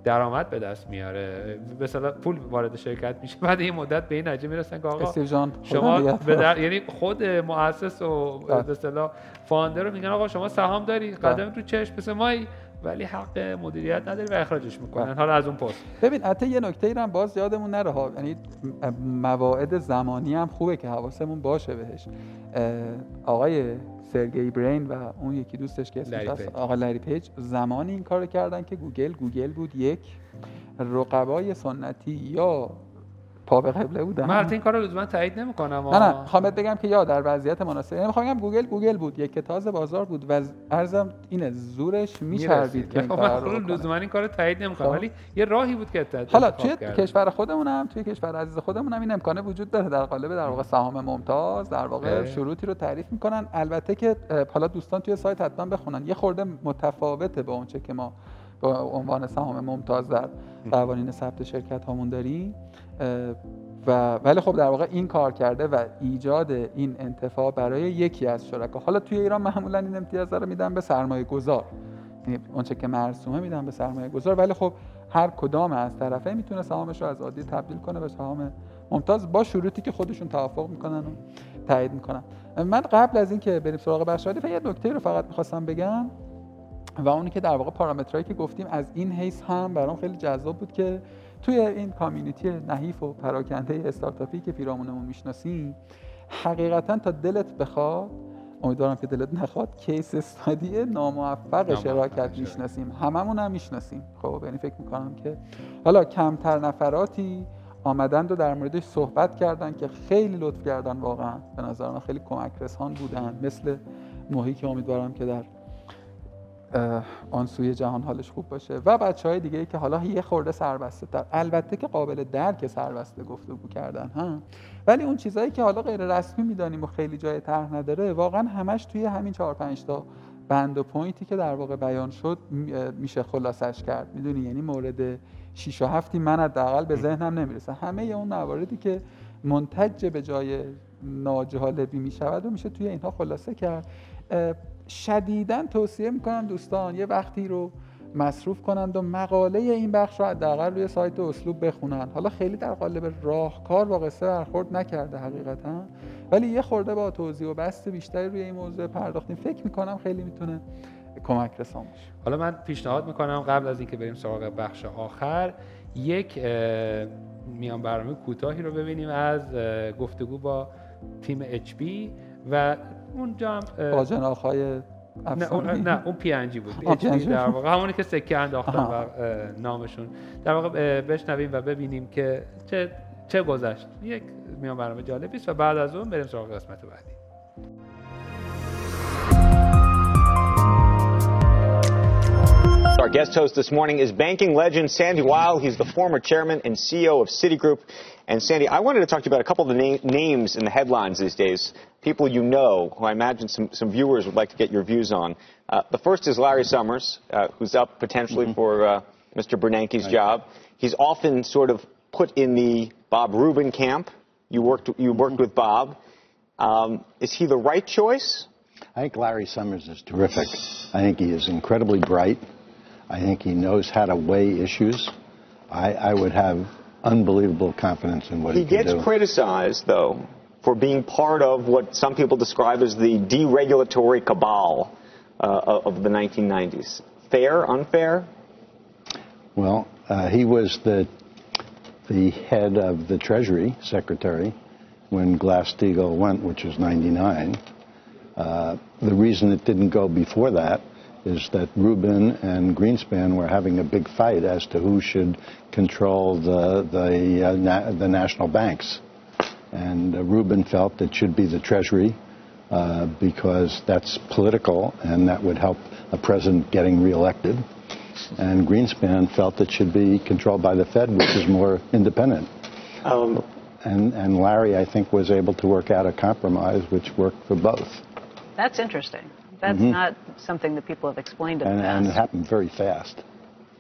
درآمد به دست میاره، مثلا پول وارد شرکت میشه، بعد این مدت به این نتیجه میرسن که آقا شما بدر... یعنی خود مؤسس و به اصطلاح فاوندر رو میگن آقا شما سهام داری، قدم تو چشم پس مایی، ولی حق مدیریت نداری و اخراجش میکنن. حالا از اون پس ببین حتی یه نکته ای هم باز یادمون نره ها، یعنی مواعید زمانی هم خوبه که حواسمون باشه بهش. آقای سرگی برین و اون یکی دوستش که اسمش هست آقا لری پیج زمانی این کارو کردن که گوگل گوگل بود، یک رقبای سنتی یا پا به قبله بودن. من این کارو لزوما تایید نمی‌کنم، نه نه می‌خوام بگم که یا در وضعیت مناسب، نمی‌خوام بگم گوگل گوگل بود، یک تازه بازار بود و عرضم اینه زورش می‌چربید که من لزوما این کارو تایید نمی‌کنم، ولی یه راهی بود که اتفاق حالا توی کشور خودمون هم توی کشور عزیز خودمون هم این امکانه وجود داره در قالب در واقع سهام ممتاز در واقع شروطی رو تعریف می‌کنن. البته که حالا دوستان توی سایت حتما بخونن، یه خورده متفاوته با اون چه که ما با عنوان سهام ممتاز در قوانین ثبت شرکت هامون داریم و ولی خب در واقع این کار کرده و ایجاد این انتفاع برای یکی از شرکا. حالا توی ایران معمولا این امتیاز رو میدن به سرمایه گذار، یعنی اون چه که مرسومه میدن به سرمایه گذار، ولی خب هر کدام از طرفه میتونه سهامش رو از عادی تبدیل کنه به سهام ممتاز با شروطی که خودشون توافق میکنن و تایید میکنن. من قبل از این که بریم سراغ بخش بعدی یه نکته رو فقط می‌خواستم بگم و اونی که در واقع پارامترایی که گفتیم از این حیث هم برام خیلی جذاب بود که توی این کامیونیتی نحیف و پراکنده استارتاپی که پیرامونمون میشناسیم حقیقتاً تا دلت بخواد، امیدوارم که دلت نخواد، کیس استادی ناموفق شراکت میشناسیم، هممون هم میشناسیم. خب یعنی فکر میکنم که حالا کمتر نفراتی آمدند و در موردش صحبت کردن که خیلی لطف کردن، واقعا به نظر من خیلی کمک رسان بودن، مثل ماهی که امیدوارم که در آن سوی جهان حالش خوب باشه و بچه‌های دیگه‌ای که حالا یه خورده سربسته تر، البته که قابل درک سربسته گفتگو کردن ها، ولی اون چیزایی که حالا غیر رسمی می‌دانیم و خیلی جای طرح نداره واقعا همش توی همین چهار پنج تا بند و پوینتی که در واقع بیان شد میشه خلاصش کرد، میدونی، یعنی مورد شش و هفت من حداقل به ذهنم نمیرسه. همه اون مواردی که منتج به جای ناجالبی میشود و میشه توی اینها خلاصه کرد. شدیداً توصیه میکنم دوستان یه وقتی رو مصرف کنند و مقاله این بخش رو حداقل روی سایت اسلوب بخونن. حالا خیلی در قالب راهکار با قصه برخورد نکرده حقیقتا، ولی یه خورده با توضیح و بست بیشتری روی این موضوع پرداختیم، فکر میکنم خیلی میتونه کمک رسان باشه. حالا من پیشنهاد میکنم قبل از اینکه بریم سراغ بخش آخر یک میان برنامه کوتاهی رو ببینیم از گفتگو با تیم اچ پی و اونجا هم باجناخ‌های افسانه، نه, نه اون پی ان جی بود، اچ پی در واقع همونی که سکه انداختن و نامشون در واقع بشنویم و ببینیم که چه چه گذشت. یک میان برنامه جالبی است و بعد از اون بریم سراغ قسمت بعدی. Our guest host this morning is banking legend Sandy Weil. He's the former chairman and C E O of Citi Group. And Sandy, I wanted to talk to you about a couple of the na- names in the headlines these days, people you know, who I imagine some, some viewers would like to get your views on. Uh, the first is Larry Summers, uh, who's up potentially mm-hmm. for uh, Mister Bernanke's right. job. He's often sort of put in the Bob Rubin camp. You worked, you worked mm-hmm. with Bob. Um, is he the right choice? I think Larry Summers is terrific. I think he is incredibly bright. I think he knows how to weigh issues. I, I would have unbelievable confidence in what he, he can do. He gets criticized, though, for being part of what some people describe as the deregulatory cabal uh, of the nineteen nineties. Fair, unfair? Well, uh, he was the, the head of the Treasury Secretary when Glass-Steagall went, which was ninety-nine. Uh, the reason it didn't go before that is that Rubin and Greenspan were having a big fight as to who should control the, the, uh, na the national banks. And uh, Rubin felt it should be the Treasury uh, because that's political and that would help a president getting reelected. And Greenspan felt it should be controlled by the Fed, which is more independent. Um, and, and Larry, I think, was able to work out a compromise which worked for both. That's interesting. That's mm-hmm. not something that people have explained in and, the past. And it happened very fast.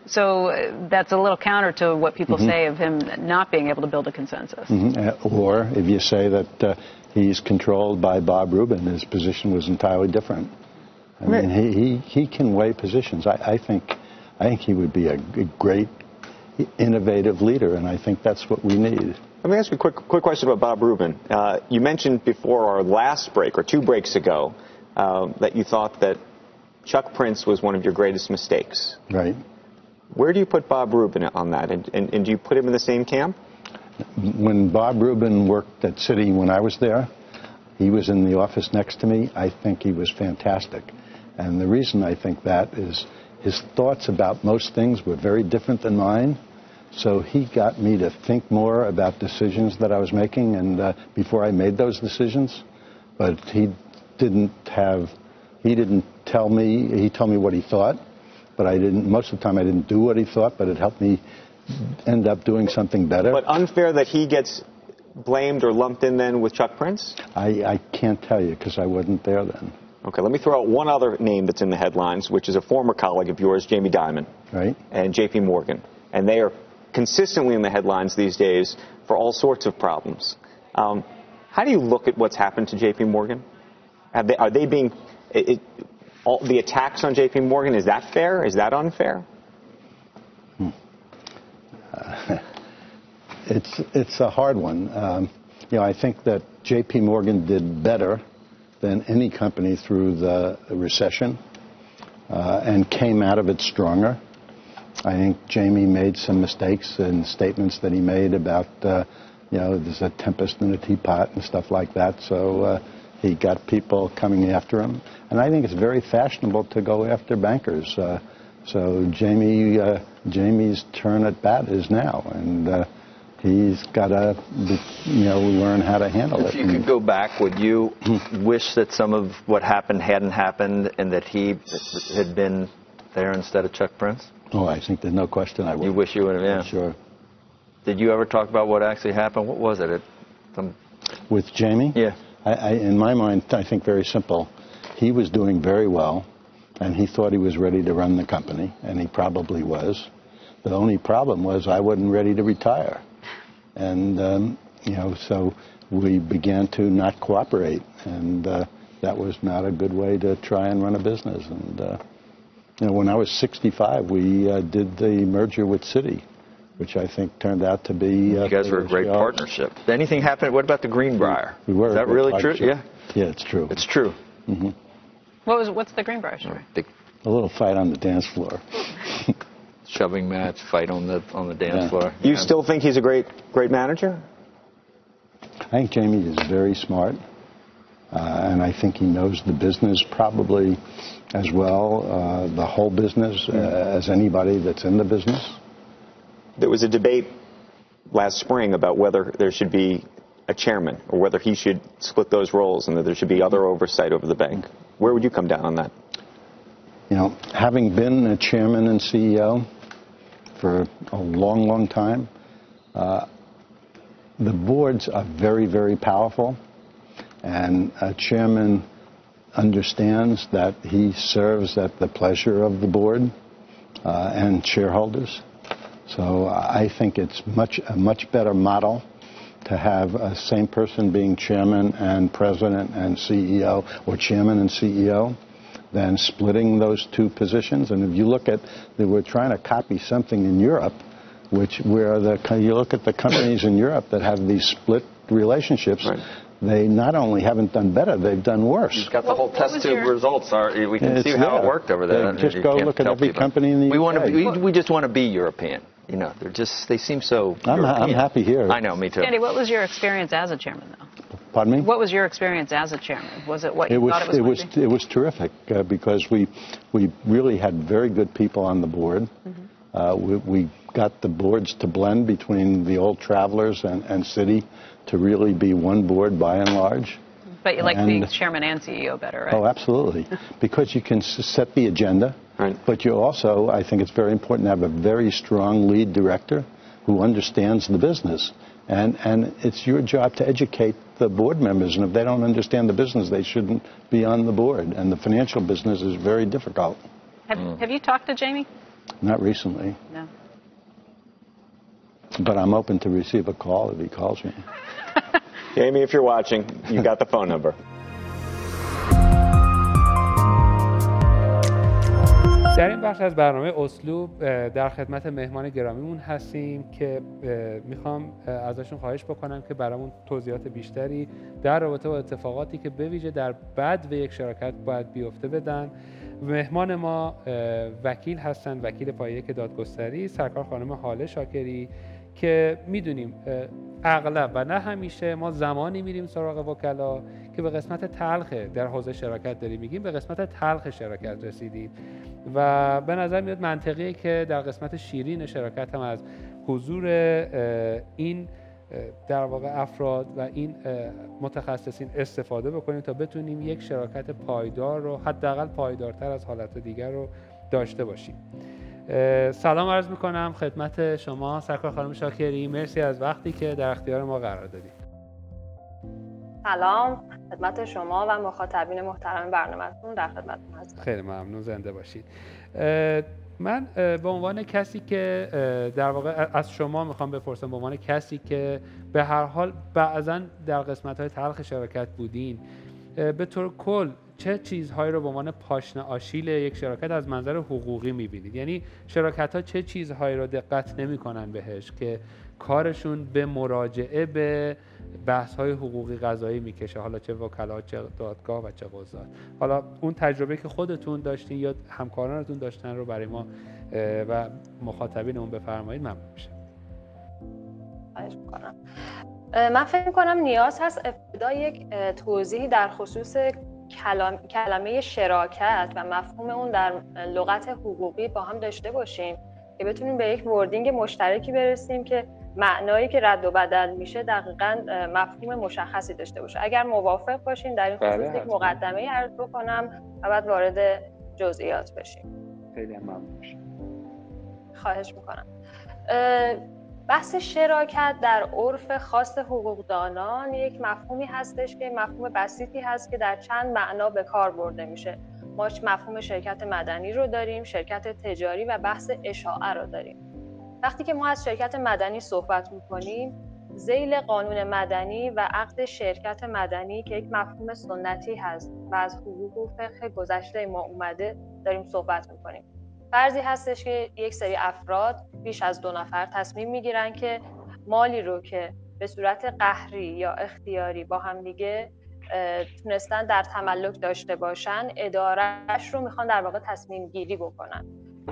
So uh, that's a little counter to what people mm-hmm. say of him not being able to build a consensus. Mm-hmm. uh, or if you say that uh, he's controlled by Bob Rubin, his position was entirely different. I right. mean, he, he, he can weigh positions. I, I, think, I think he would be a, a great, innovative leader, and I think that's what we need. Let me ask you a quick, quick question about Bob Rubin. Uh, you mentioned before our last break, or two breaks ago, Uh, that you thought that Chuck Prince was one of your greatest mistakes. Right. Where do you put Bob Rubin on that? And, and, and do you put him in the same camp? When Bob Rubin worked at Citi when I was there, he was in the office next to me. I think he was fantastic. And the reason I think that is his thoughts about most things were very different than mine. So he got me to think more about decisions that I was making and uh, before I made those decisions. But he didn't have, he didn't tell me, he told me what he thought, but I didn't, most of the time I didn't do what he thought, but it helped me end up doing something better. But unfair that he gets blamed or lumped in then with Chuck Prince? I, I can't tell you because I wasn't there then. Okay, let me throw out one other name that's in the headlines, which is a former colleague of yours, Jamie Dimon, right? And J P Morgan. And they are consistently in the headlines these days for all sorts of problems. Um, how do you look at what's happened to J P Morgan? Have they, are they being, it, it, all the attacks on J P Morgan, is that fair? Is that unfair? Hmm. Uh, it's, it's a hard one. Um, you know, I think that J P Morgan did better than any company through the recession uh, and came out of it stronger. I think Jamie made some mistakes in statements that he made about, uh, you know, there's a tempest in a teapot and stuff like that. So, uh, he got people coming after him. And I think it's very fashionable to go after bankers. Uh, so Jamie, uh, Jamie's turn at bat is now. And uh, he's got to, you know, learn how to handle it. If you could go back, would you wish that some of what happened hadn't happened and that he had been there instead of Chuck Prince? Oh, I think there's no question I would. You wish you would have, yeah. Sure. Did you ever talk about what actually happened? What was it? It some... With Jamie? Yeah. I, I, in my mind, I think very simple. He was doing very well, and he thought he was ready to run the company, and he probably was. The only problem was I wasn't ready to retire. And, um, you know, so we began to not cooperate, and uh, that was not a good way to try and run a business. And, uh, you know, when I was sixty-five, we uh, did the merger with Citi, which I think turned out to be... Uh, you guys were a great partnership. Did anything happen? What about the Greenbrier? We were. Is that really true? Yeah. Yeah, it's true. It's true. Mm-hmm. What was, what's the Greenbrier story? A little fight on the dance floor. Shoving match, fight on the on the dance yeah. floor. You yeah. still think he's a great great manager? I think Jamie is very smart, uh, and I think he knows the business probably as well, uh, the whole business, uh, as anybody that's in the business. There was a debate last spring about whether there should be a chairman or whether he should split those roles and that there should be other oversight over the bank. Where would you come down on that? You know, having been a chairman and C E O for a long, long time, uh, the boards are very, very powerful, and a chairman understands that he serves at the pleasure of the board uh, and shareholders. So I think it's much a much better model to have a same person being chairman and president and C E O or chairman and C E O than splitting those two positions. And if you look at, they were trying to copy something in Europe, which where the, you look at the companies in Europe that have these split relationships, right. they not only haven't done better, they've done worse. You've got the well, whole test tube your... results. Are, we can it's see how there. It worked over there. They just you go look at every people. Company in the we U K. Want to be, we, we just want to be European. You know, they're just, they seem so I'm, I'm happy here. I know, me too. Sandy, what was your experience as a chairman, though? Pardon me? What was your experience as a chairman? Was it what you it was, thought it was? It was, it was terrific uh, because we, we really had very good people on the board. Mm-hmm. Uh, we, we got the boards to blend between the old Travelers and, and Citi to really be one board by and large. But you like and, being chairman and C E O better, right? Oh, absolutely. Because you can s- set the agenda, right. But you also, I think it's very important to have a very strong lead director who understands the business. And, and it's your job to educate the board members. And if they don't understand the business, they shouldn't be on the board. And the financial business is very difficult. Have, mm. have you talked to Jamie? Not recently. No. But I'm open to receive a call if he calls me. Jamie, if you're watching, you got the phone number. در این بخش از برنامه اسلوب در خدمت مهمان گرامیمون هستیم که میخوام ازشون خواهش بکنم که برامون توضیحات بیشتری در رابطه با اتفاقاتی که به ویژه در بد و یک شراکت باید بیفته بدن. مهمان ما وکیل هستن، وکیل پایه که دادگستری، سرکار خانم هاله شاکری، که میدونیم اغلب و نه همیشه ما زمانی میریم سراغ وکلا که به قسمت تلخ در حوزه شراکت داریم میگیم به قسمت تلخ شراکت رسیدیم و به نظر میاد منطقیه که در قسمت شیرین شراکت هم از حضور این در واقع افراد و این متخصصین استفاده بکنیم تا بتونیم یک شراکت پایدار رو حداقل پایدارتر از حالت دیگر رو داشته باشیم. سلام عرض میکنم خدمت شما سرکار خانم شاکری، مرسی از وقتی که در اختیار ما قرار دادید. سلام خدمت شما و مخاطبین محترم برنامه‌تون، در خدمتتون هستم. خیلی ممنون، زنده باشید. من به عنوان کسی که در واقع از شما میخوام بپرسم، به عنوان کسی که به هر حال بعضاً در قسمت‌های تلخ شراکت بودین، به طور کل چه چیزهایی رو به عنوان پاشنه آشیل یک شراکت از منظر حقوقی میبینید؟ یعنی شراکت‌ها چه چیزهایی رو دقت نمی‌کنن بهش که کارشون به مراجعه به بحث‌های حقوقی قضایی میکشه، حالا چه وکلا، چه دادگاه و چه قضات. حالا اون تجربه که خودتون داشتین یا همکارانتون داشتن رو برای ما و مخاطبین اون بفرمایید، ممنون میشه. خواهش می‌کنم. من فکر می‌کنم نیاز هست ابتدا یک توضیحی در خصوص کلام، کلمه شراکت و مفهوم اون در لغت حقوقی با هم داشته باشیم که بتونیم به یک وردینگ مشترکی برسیم که معنایی که رد و بدل میشه دقیقاً مفهوم مشخصی داشته باشه. اگر موافق باشین در این خصوص یک مقدمه‌ای عرض بکنم و بعد وارد جزئیات بشیم. خیلی ممنون میشم. خواهش میکنم. بحث شراکت در عرف خاص حقوقدانان یک مفهومی هستش که مفهوم بسیطی هست که در چند معنا به کار برده میشه. ما مفهوم شرکت مدنی رو داریم، شرکت تجاری و بحث اشاعه رو داریم. وقتی که ما از شرکت مدنی صحبت میکنیم، ذیل قانون مدنی و عقد شرکت مدنی که یک مفهوم سنتی هست و از حقوق و فقه گذشته ما اومده داریم صحبت میکنیم. فرضی هستش که یک سری افراد بیش از دو نفر تصمیم میگیرن که مالی رو که به صورت قهری یا اختیاری با هم دیگه تونستن در تملک داشته باشن، ادارهش رو میخوان در واقع تصمیم گیری بکنن.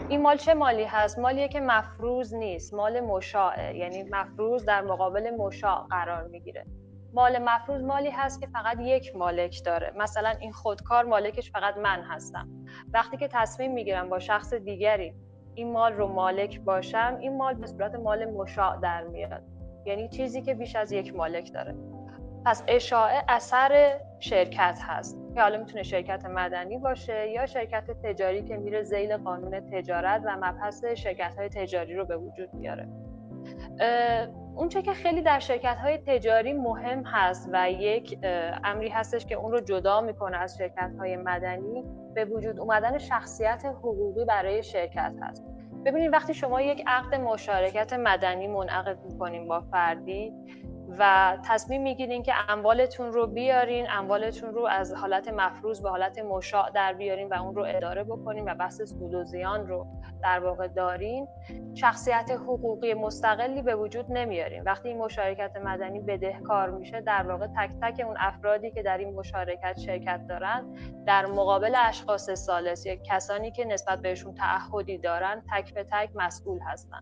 این مال چه مالی هست؟ مالیه که مفروض نیست، مال مشاعه، یعنی مفروض در مقابل مشاع قرار میگیره. مال مفروض مالی هست که فقط یک مالک داره، مثلا این خودکار مالکش فقط من هستم. وقتی که تصمیم میگیرم با شخص دیگری این مال رو مالک باشم، این مال به صورت مال مشاع در میاد، یعنی چیزی که بیش از یک مالک داره. پس اشاعه اثر شرکت هست که حالا میتونه شرکت مدنی باشه یا شرکت تجاری که میره ذیل قانون تجارت و مبحث شرکت‌های تجاری رو به وجود میاره. اون چه که خیلی در شرکت‌های تجاری مهم هست و یک امری هستش که اون رو جدا میکنه از شرکت‌های مدنی، به وجود اومدن شخصیت حقوقی برای شرکت هست. ببینید وقتی شما یک عقد مشارکت مدنی منعقد میکنیم با فردی و تصمیم میگیرین که اموالتون رو بیارین، اموالتون رو از حالت مفروض به حالت مشاع در بیارین و اون رو اداره بکنین و بحث سود و زیان رو در واقع دارین، شخصیت حقوقی مستقلی به وجود نمیارین. وقتی این مشارکت مدنی بدهکار میشه، در واقع تک تک اون افرادی که در این مشارکت شرکت دارن در مقابل اشخاص ثالث یا کسانی که نسبت بهشون تعهدی دارن تک به تک مسئول هستن.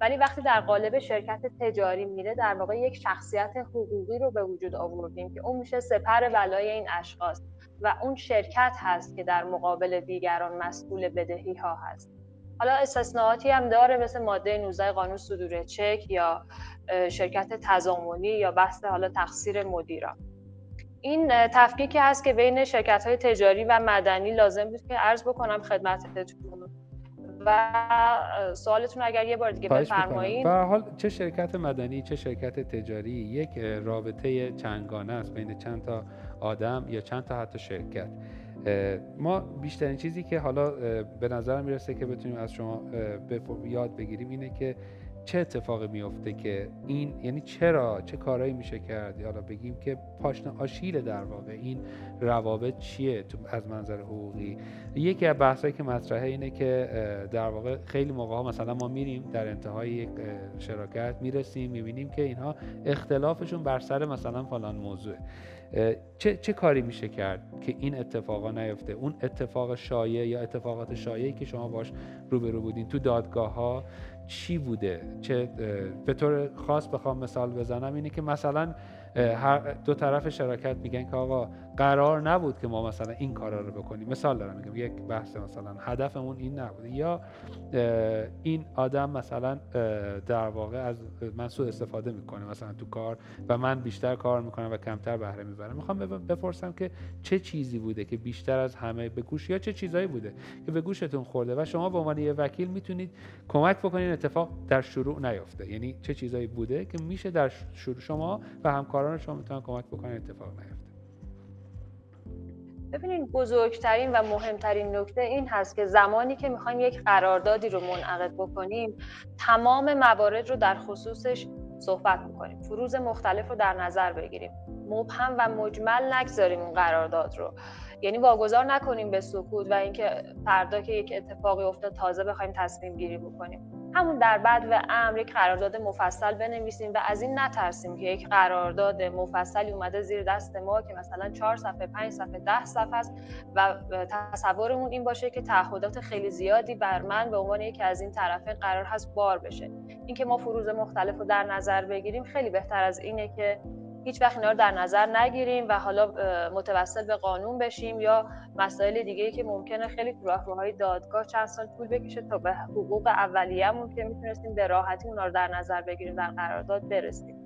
ولی وقتی در قالب شرکت تجاری میره، در واقع یک شخصیت حقوقی رو به وجود آوردیم که اون میشه سپر بلای این اشخاص و اون شرکت هست که در مقابل دیگران مسئول بدهی ها هست. حالا استثناءاتی هم داره، مثل ماده نوزده قانون صدور چک یا شرکت تضامنی یا بحث حالا تقصیر مدیران. این تفکیکی هست که بین شرکت‌های تجاری و مدنی لازم بود که عرض بکنم خدمتتون. و سوالتون اگر یه بار دیگه بفرمایید. به هر حال چه شرکت مدنی چه شرکت تجاری یک رابطه چندگانه است بین چند تا آدم یا چند تا حتی شرکت. ما بیشترین چیزی که حالا به نظر میرسه که بتونیم از شما یاد بگیریم اینه که چه اتفاقی میفته که این، یعنی چرا، چه کارایی میشه کرد، یا حالا بگیم که پاشنه آشیل در واقع این روابط چیه تو از منظر حقوقی. یکی از بحثایی که مطرحه اینه که در واقع خیلی موقع‌ها مثلا ما میریم در انتهای یک شراکت میرسیم میبینیم که اینها اختلافشون بر سر مثلا فلان موضوعه. چه چه کاری میشه کرد که این اتفاقا نیفته؟ اون اتفاق شایع یا اتفاقات شایعی که شما باش روبرو بودین تو دادگاه‌ها چی بوده؟ چه به طور خاص بخوام مثال بزنم اینه که مثلا هر دو طرف شراکت میگن که آقا قرار نبود که ما مثلا این کارا رو بکنیم، مثال دارم میگم، یک بحث مثلا هدفمون این نبوده، یا این آدم مثلا در واقع از من سوء استفاده میکنه مثلا تو کار و من بیشتر کار میکنم و کمتر بهره میبرم. میخوام بپرسم که چه چیزی بوده که بیشتر از همه به گوش، یا چه چیزایی بوده که به گوشتون خورده و شما به عنوان یه وکیل میتونید کمک بکنید اتفاق در شروع نیفته؟ یعنی چه چیزایی بوده که میشه در شروع شما و همکار شما میتونن کمک بکنن اتفاق نیفته؟ ببینید، بزرگترین و مهمترین نکته این هست که زمانی که میخوایم یک قراردادی رو منعقد بکنیم، تمام موارد رو در خصوصش صحبت میکنیم، فروض مختلف رو در نظر بگیریم، مبهم و مجمل نگذاریم اون قرارداد رو، یعنی واگذار نکنیم به سکوت و اینکه فردا که یک اتفاقی افتاد تازه بخوایم تصمیم گیری بکنیم. همون در بعد و امر یک قرارداد مفصل بنویسیم و از این نترسیم که یک قرارداد مفصلی اومده زیر دست ما که مثلا چهار صفحه، پنج صفحه، ده صفحه است و تصورمون این باشه که تعهدات خیلی زیادی بر من به عنوان یکی از این طرفین قرار هست بار بشه. اینکه ما فروض مختلف رو در نظر بگیریم خیلی بهتر از اینه که هیچ وقت اینا رو در نظر نگیریم و حالا متوسل به قانون بشیم یا مسائل دیگه‌ای که ممکنه خیلی تو راهروهای دادگاه چند سال طول بکشه تا به حقوق اولیه‌مون که میتونستیم به راحتی اونا رو در نظر بگیریم در قرارداد برسیم.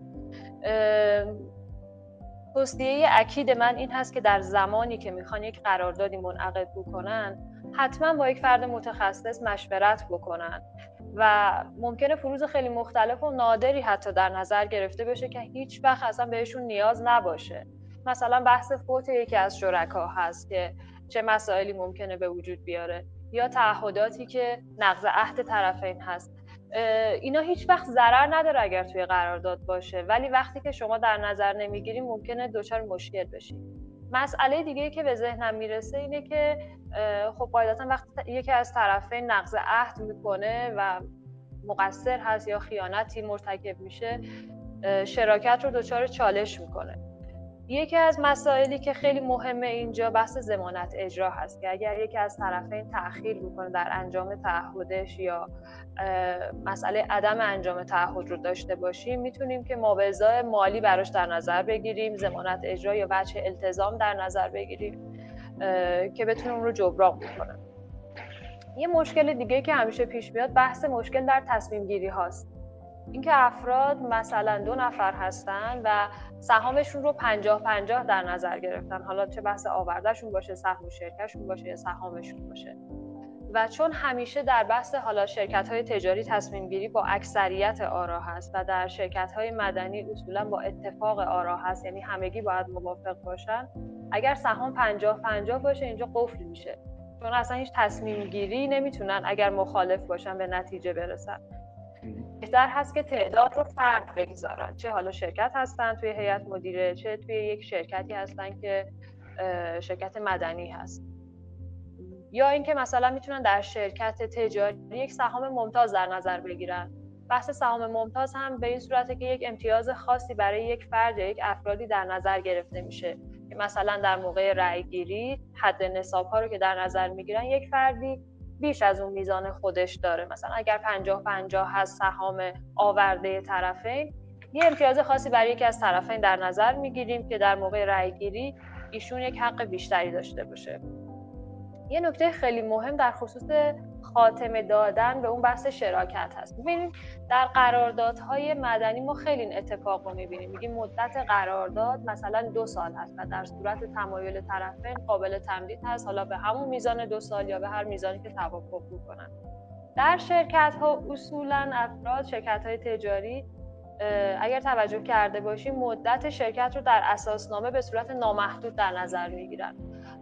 توصیه اکید من این هست که در زمانی که میخوان یک قراردادی منعقد بکنن، حتما با یک فرد متخصص مشورت بکنن و ممکنه فروض خیلی مختلف و نادری حتی در نظر گرفته بشه که هیچ وقت اصلا بهشون نیاز نباشه. مثلا بحث فوت یکی از شرکا هست که چه مسائلی ممکنه به وجود بیاره، یا تعهداتی که نقض عهد طرفین هست. اینا هیچ وقت ضرر نداره اگر توی قرارداد باشه، ولی وقتی که شما در نظر نمیگیریم ممکنه دچار مشکل بشید. مسئله دیگه‌ای که به ذهنم میرسه اینه که خب قاعدتاً وقتی یکی از طرفین نقض عهد میکنه و مقصر هست یا خیانتی مرتکب میشه، شراکت رو دچار چالش میکنه. یکی از مسائلی که خیلی مهمه اینجا بحث ضمانت اجرا هست که اگر یکی از طرفین تأخیر میکنه در انجام تعهدش یا مسئله عدم انجام تعهد رو داشته باشیم، میتونیم که مابعضای مالی براش در نظر بگیریم، ضمانت اجرا یا وجه التزام در نظر بگیریم که بتونه اون رو جبران بکنه. یه مشکل دیگه که همیشه پیش میاد بحث مشکل در تصمیم گیری هاست. اینکه افراد مثلا دو نفر هستن و سهامشون رو پنجاه پنجاه در نظر گرفتن، حالا چه بحث آوردهشون باشه، سهم شرکتشون باشه یا سهامشون باشه، و چون همیشه در بحث حالا شرکت‌های تجاری تصمیم گیری با اکثریت آرا هست و در شرکت‌های مدنی اصولا با اتفاق آرا هست، یعنی همگی باید موافق باشن، اگر سهام پنجاه پنجاه باشه اینجا قفل میشه، چون اصلا هیچ تصمیم گیری نمیتونن اگر مخالف باشن به نتیجه برسن. بهتر هست که تعداد رو فرق بگذارن، چه حالا شرکت هستن توی هیئت مدیره، چه توی یک شرکتی هستن که شرکت مدنی هست، یا اینکه مثلا میتونن در شرکت تجاری یک سهام ممتاز در نظر بگیرن. بحث سهام ممتاز هم به این صورته که یک امتیاز خاصی برای یک فرد یا یک افرادی در نظر گرفته میشه، که مثلا در موقع رأی گیری حد نصاب‌ها رو که در نظر میگیرن یک فردی بیش از اون میزان خودش داره. مثلا اگر پنجاه پنجاه هست سهام آورده طرفین، یه امتیاز خاصی برای یکی از طرفین در نظر میگیریم که در موقع رأی گیری ایشون یک حق بیشتری داشته باشه. یه نکته خیلی مهم در خصوص خاتمه دادن به اون بحث شراکت هست. ببینید در قراردادهای مدنی ما خیلی این اتفاق رو می‌بینیم. میگیم مدت قرارداد مثلا دو سال هست و در صورت تمایل طرفین قابل تمدید هست، حالا به همون میزان دو سال یا به هر میزانی که توافق می‌کنن. در شرکت‌ها اصولاً افراد، شرکت‌های تجاری، اگر توجه کرده باشیم مدت شرکت رو در اساسنامه به صورت نامحدود در نظر می‌گیرن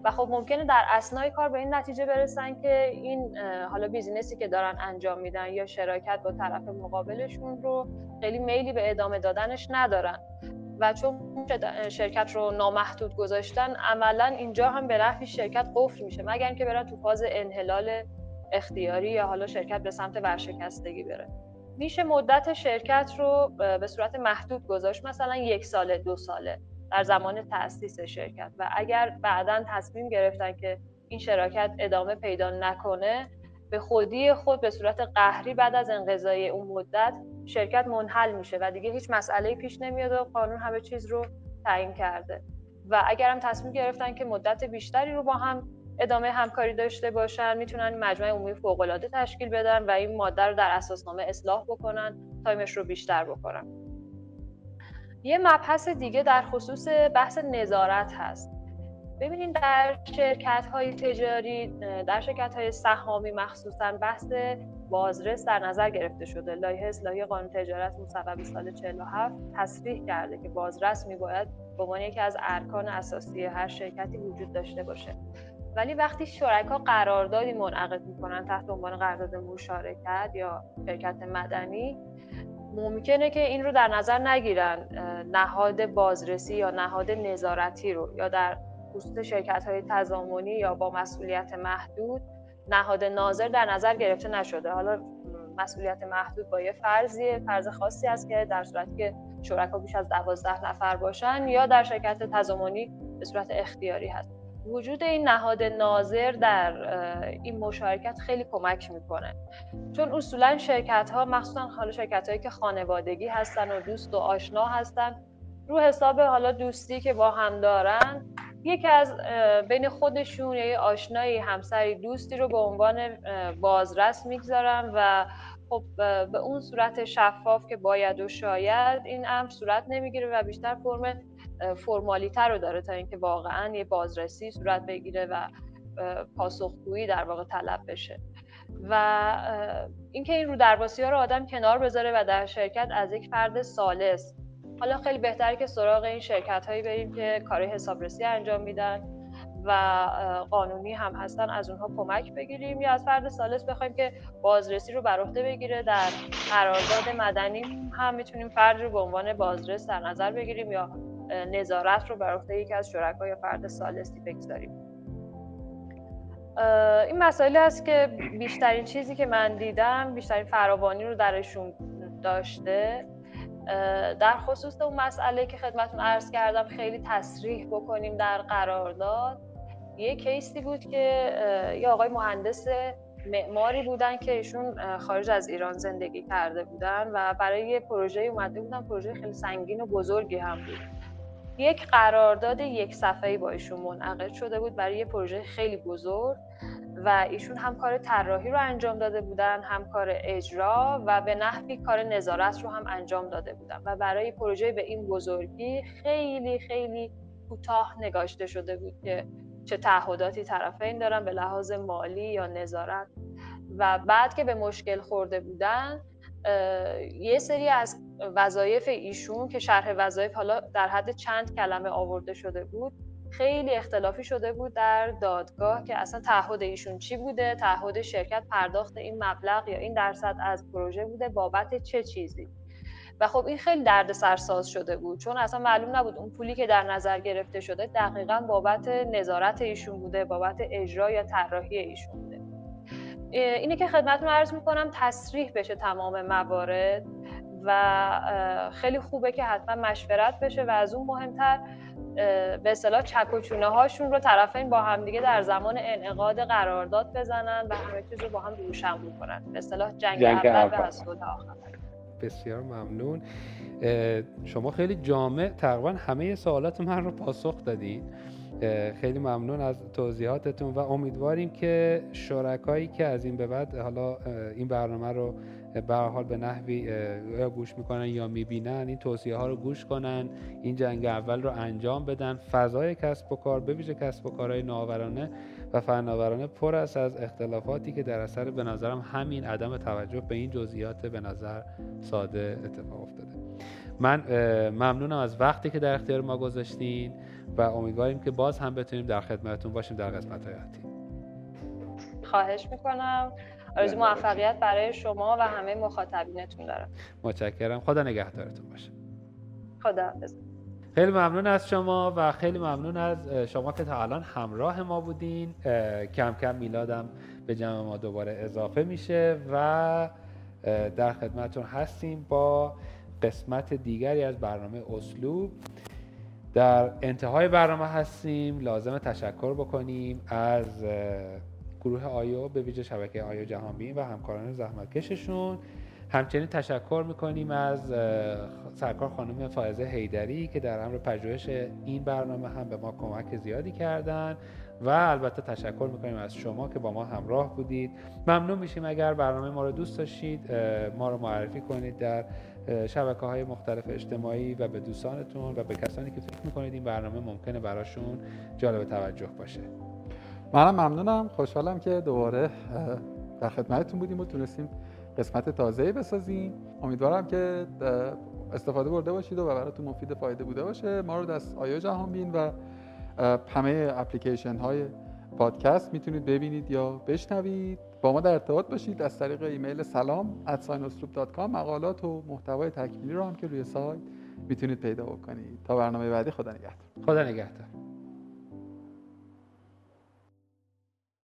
و خب ممکنه در اثنای کار به این نتیجه برسن که این حالا بیزینسی که دارن انجام میدن یا شراکت با طرف مقابلشون رو خیلی میلی به ادامه دادنش ندارن و چون شرکت رو نامحدود گذاشتن عملاً اینجا هم به نفع شرکت قفل میشه، مگر اینکه برن تو فاز انحلال اختیاری یا حالا شرکت به سمت ورشکستگی بره. میشه مدت شرکت رو به صورت محدود گذاشت، مثلا یک ساله، دو ساله در زمان تأسیس شرکت، و اگر بعداً تصمیم گرفتن که این شراکت ادامه پیدا نکنه، به خودی خود به صورت قهری بعد از انقضای اون مدت شرکت منحل میشه و دیگه هیچ مسئله‌ای پیش نمیاد و قانون همه چیز رو تعیین کرده. و اگر هم تصمیم گرفتن که مدت بیشتری رو با هم ادامه همکاری داشته باشن، میتونن مجمع عمومی فوق‌العاده تشکیل بدن و این ماده رو در اساسنامه اصلاح بکنن، تایمش رو بیشتر بکنن. یه مبحث دیگه در خصوص بحث نظارت هست. ببینید در شرکت‌های تجاری، در شرکت‌های سهامی مخصوصاً بحث بازرس در نظر گرفته شده. لایحه اصلاحی قانون تجارت مصوبه سال چهل و هفت تصریح کرده که بازرس می‌باید به عنوان یکی از ارکان اساسی هر شرکتی وجود داشته باشه. ولی وقتی شرکا قراردادی منعقد می‌کنن تحت عنوان قرارداد مشارکت یا شرکت مدنی، ممکنه که این رو در نظر نگیرن، نهاد بازرسی یا نهاد نظارتی رو، یا در خصوص شرکت‌های تضامنی یا با مسئولیت محدود نهاد ناظر در نظر گرفته نشده. حالا مسئولیت محدود با یه فرضیه، فرض خاصی هست که در صورتی که شرکا بیش از دوازده نفر باشن یا در شرکت تضامنی به صورت اختیاری هست. وجود این نهاد ناظر در این مشارکت خیلی کمک میکنه، چون اصولا شرکت ها مخصوصا حالا شرکت هایی که خانوادگی هستن و دوست و آشنا هستن، رو حساب حالا دوستی که با هم دارن، یکی از بین خودشون یا آشنایی، همسری، دوستی رو به عنوان بازرس میگذارن و خب به اون صورت شفاف که باید و شاید این امر صورت نمیگیره و بیشتر فرم فرمالیته رو داره تا اینکه واقعاً یه بازرسی صورت بگیره و پاسخگویی در واقع طلب بشه. و اینکه این رودرباسی‌ها رو آدم کنار بذاره و در شرکت از یک فرد سالس، حالا خیلی بهتره که سراغ این شرکت‌هایی بریم که کارهای حسابرسی انجام میدن و قانونی هم هستن، از اونها کمک بگیریم، یا از فرد سالس بخوایم که بازرسی رو بر عهده بگیره. در قرارداد مدنی هم میتونیم فرد رو به عنوان بازرس در نظر بگیریم یا نظارت رو بر عهده یکی از شرکای فرد ثالثی بگذاریم. این مسائلی است که بیشترین چیزی که من دیدم، بیشترین فراوانی رو درشون داشته. در خصوص اون مسئله که خدمتتون عرض کردم، خیلی تصریح بکنیم در قرارداد، یک کیسی بود که یه آقای مهندس معماری بودن که ایشون خارج از ایران زندگی کرده بودن و برای یه پروژه اومده بودن، پروژه خیلی سنگین و بزرگی هم بود. یک قرارداد یک صفحه‌ای با ایشون منعقد شده بود برای یه پروژه خیلی بزرگ و ایشون هم کار طراحی رو انجام داده بودن، هم کار اجرا و به نحوی کار نظارت رو هم انجام داده بودن و برای پروژه به این بزرگی خیلی خیلی کوتاه نگاشته شده بود که چه تعهداتی طرفین دارن به لحاظ مالی یا نظارت. و بعد که به مشکل خورده بودن، یه سری از وظایف ایشون که شرح وظایف حالا در حد چند کلمه آورده شده بود، خیلی اختلافی شده بود در دادگاه که اصلا تعهد ایشون چی بوده، تعهد شرکت پرداخت این مبلغ یا این درصد از پروژه بوده بابت چه چیزی. و خب این خیلی دردسر ساز شده بود، چون اصلا معلوم نبود اون پولی که در نظر گرفته شده دقیقاً بابت نظارت ایشون بوده، بابت اجرا یا طراحی ایشون بوده. اینه که خدمتتون عرض می‌کنم تصریح بشه تمام موارد و خیلی خوبه که حتما مشورت بشه و از اون مهمتر به اصطلاح چک و چونه هاشون رو طرفین با هم دیگه در زمان انعقاد قرارداد بزنن و همه چیز رو با هم روشن‌بو کنن، به اصطلاح جنگ, جنگ اول و صلح آخر. بسیار ممنون. شما خیلی جامع تقریبا همه سوالات من رو پاسخ دادید. خیلی ممنون از توضیحاتتون و امیدواریم که شرکایی که از این به بعد حالا این برنامه رو به هر حال به نحوی گوش میکنن یا میبینن، این توصیه ها رو گوش کنن، این جنگ اول رو انجام بدن. فضای کسب و کار، به ویژه کسب و کارهای نوآورانه و فناورانه، پر است از اختلافاتی که در اثر به نظرم همین عدم توجه به این جزئیات به نظر ساده اتفاق افتاده. من ممنونم از وقتی که در اختیار ما گذاشتین و امیدواریم که باز هم بتونیم در خدمتتون باشیم در قسمت‌های آتی. خواهش میکنم. آرزوی موفقیت برای شما و همه مخاطبینتون دارم. متشکرم. خدا نگهدارتون باشه. خدا حافظ. خیلی ممنون از شما و خیلی ممنون از شما که تا الان همراه ما بودین. کم کم میلادم به جمع ما دوباره اضافه میشه و در خدمتتون هستیم با قسمت دیگری از برنامه اسلوب. در انتهای برنامه هستیم. لازم تشکر بکنیم از گروه آیو، به ویژه شبکه آیو جهانبین و همکاران زحمتکششون. همچنین تشکر میکنیم از سرکار خانم فائزه حیدری که در امر پژوهش این برنامه هم به ما کمک زیادی کردن و البته تشکر میکنیم از شما که با ما همراه بودید. ممنون میشیم اگر برنامه ما رو دوست داشتید ما رو معرفی کنید در شبکه های مختلف اجتماعی و به دوستانتون و به کسانی که فکر میکنید این برنامه ممکنه براشون جالب توجه باشه. منم ممنونم، خوشحالم که دوباره در خدمتتون بودیم و تونستیم قسمت تازه‌ای بسازیم. امیدوارم که استفاده برده باشید و براتون مفید فایده بوده باشه. ما رو از آیو جهانبین و همه اپلیکیشن های پادکست میتونید ببینید یا بشنوید. با ما در ارتباط باشید از طریق ایمیل سلام ات اسلوب دات کام. مقالات و محتوای تکمیلی رو هم که روی سایت میتونید پیدا بکنید. تا برنامه بعدی، خدا نگهدار. خدا نگهدار.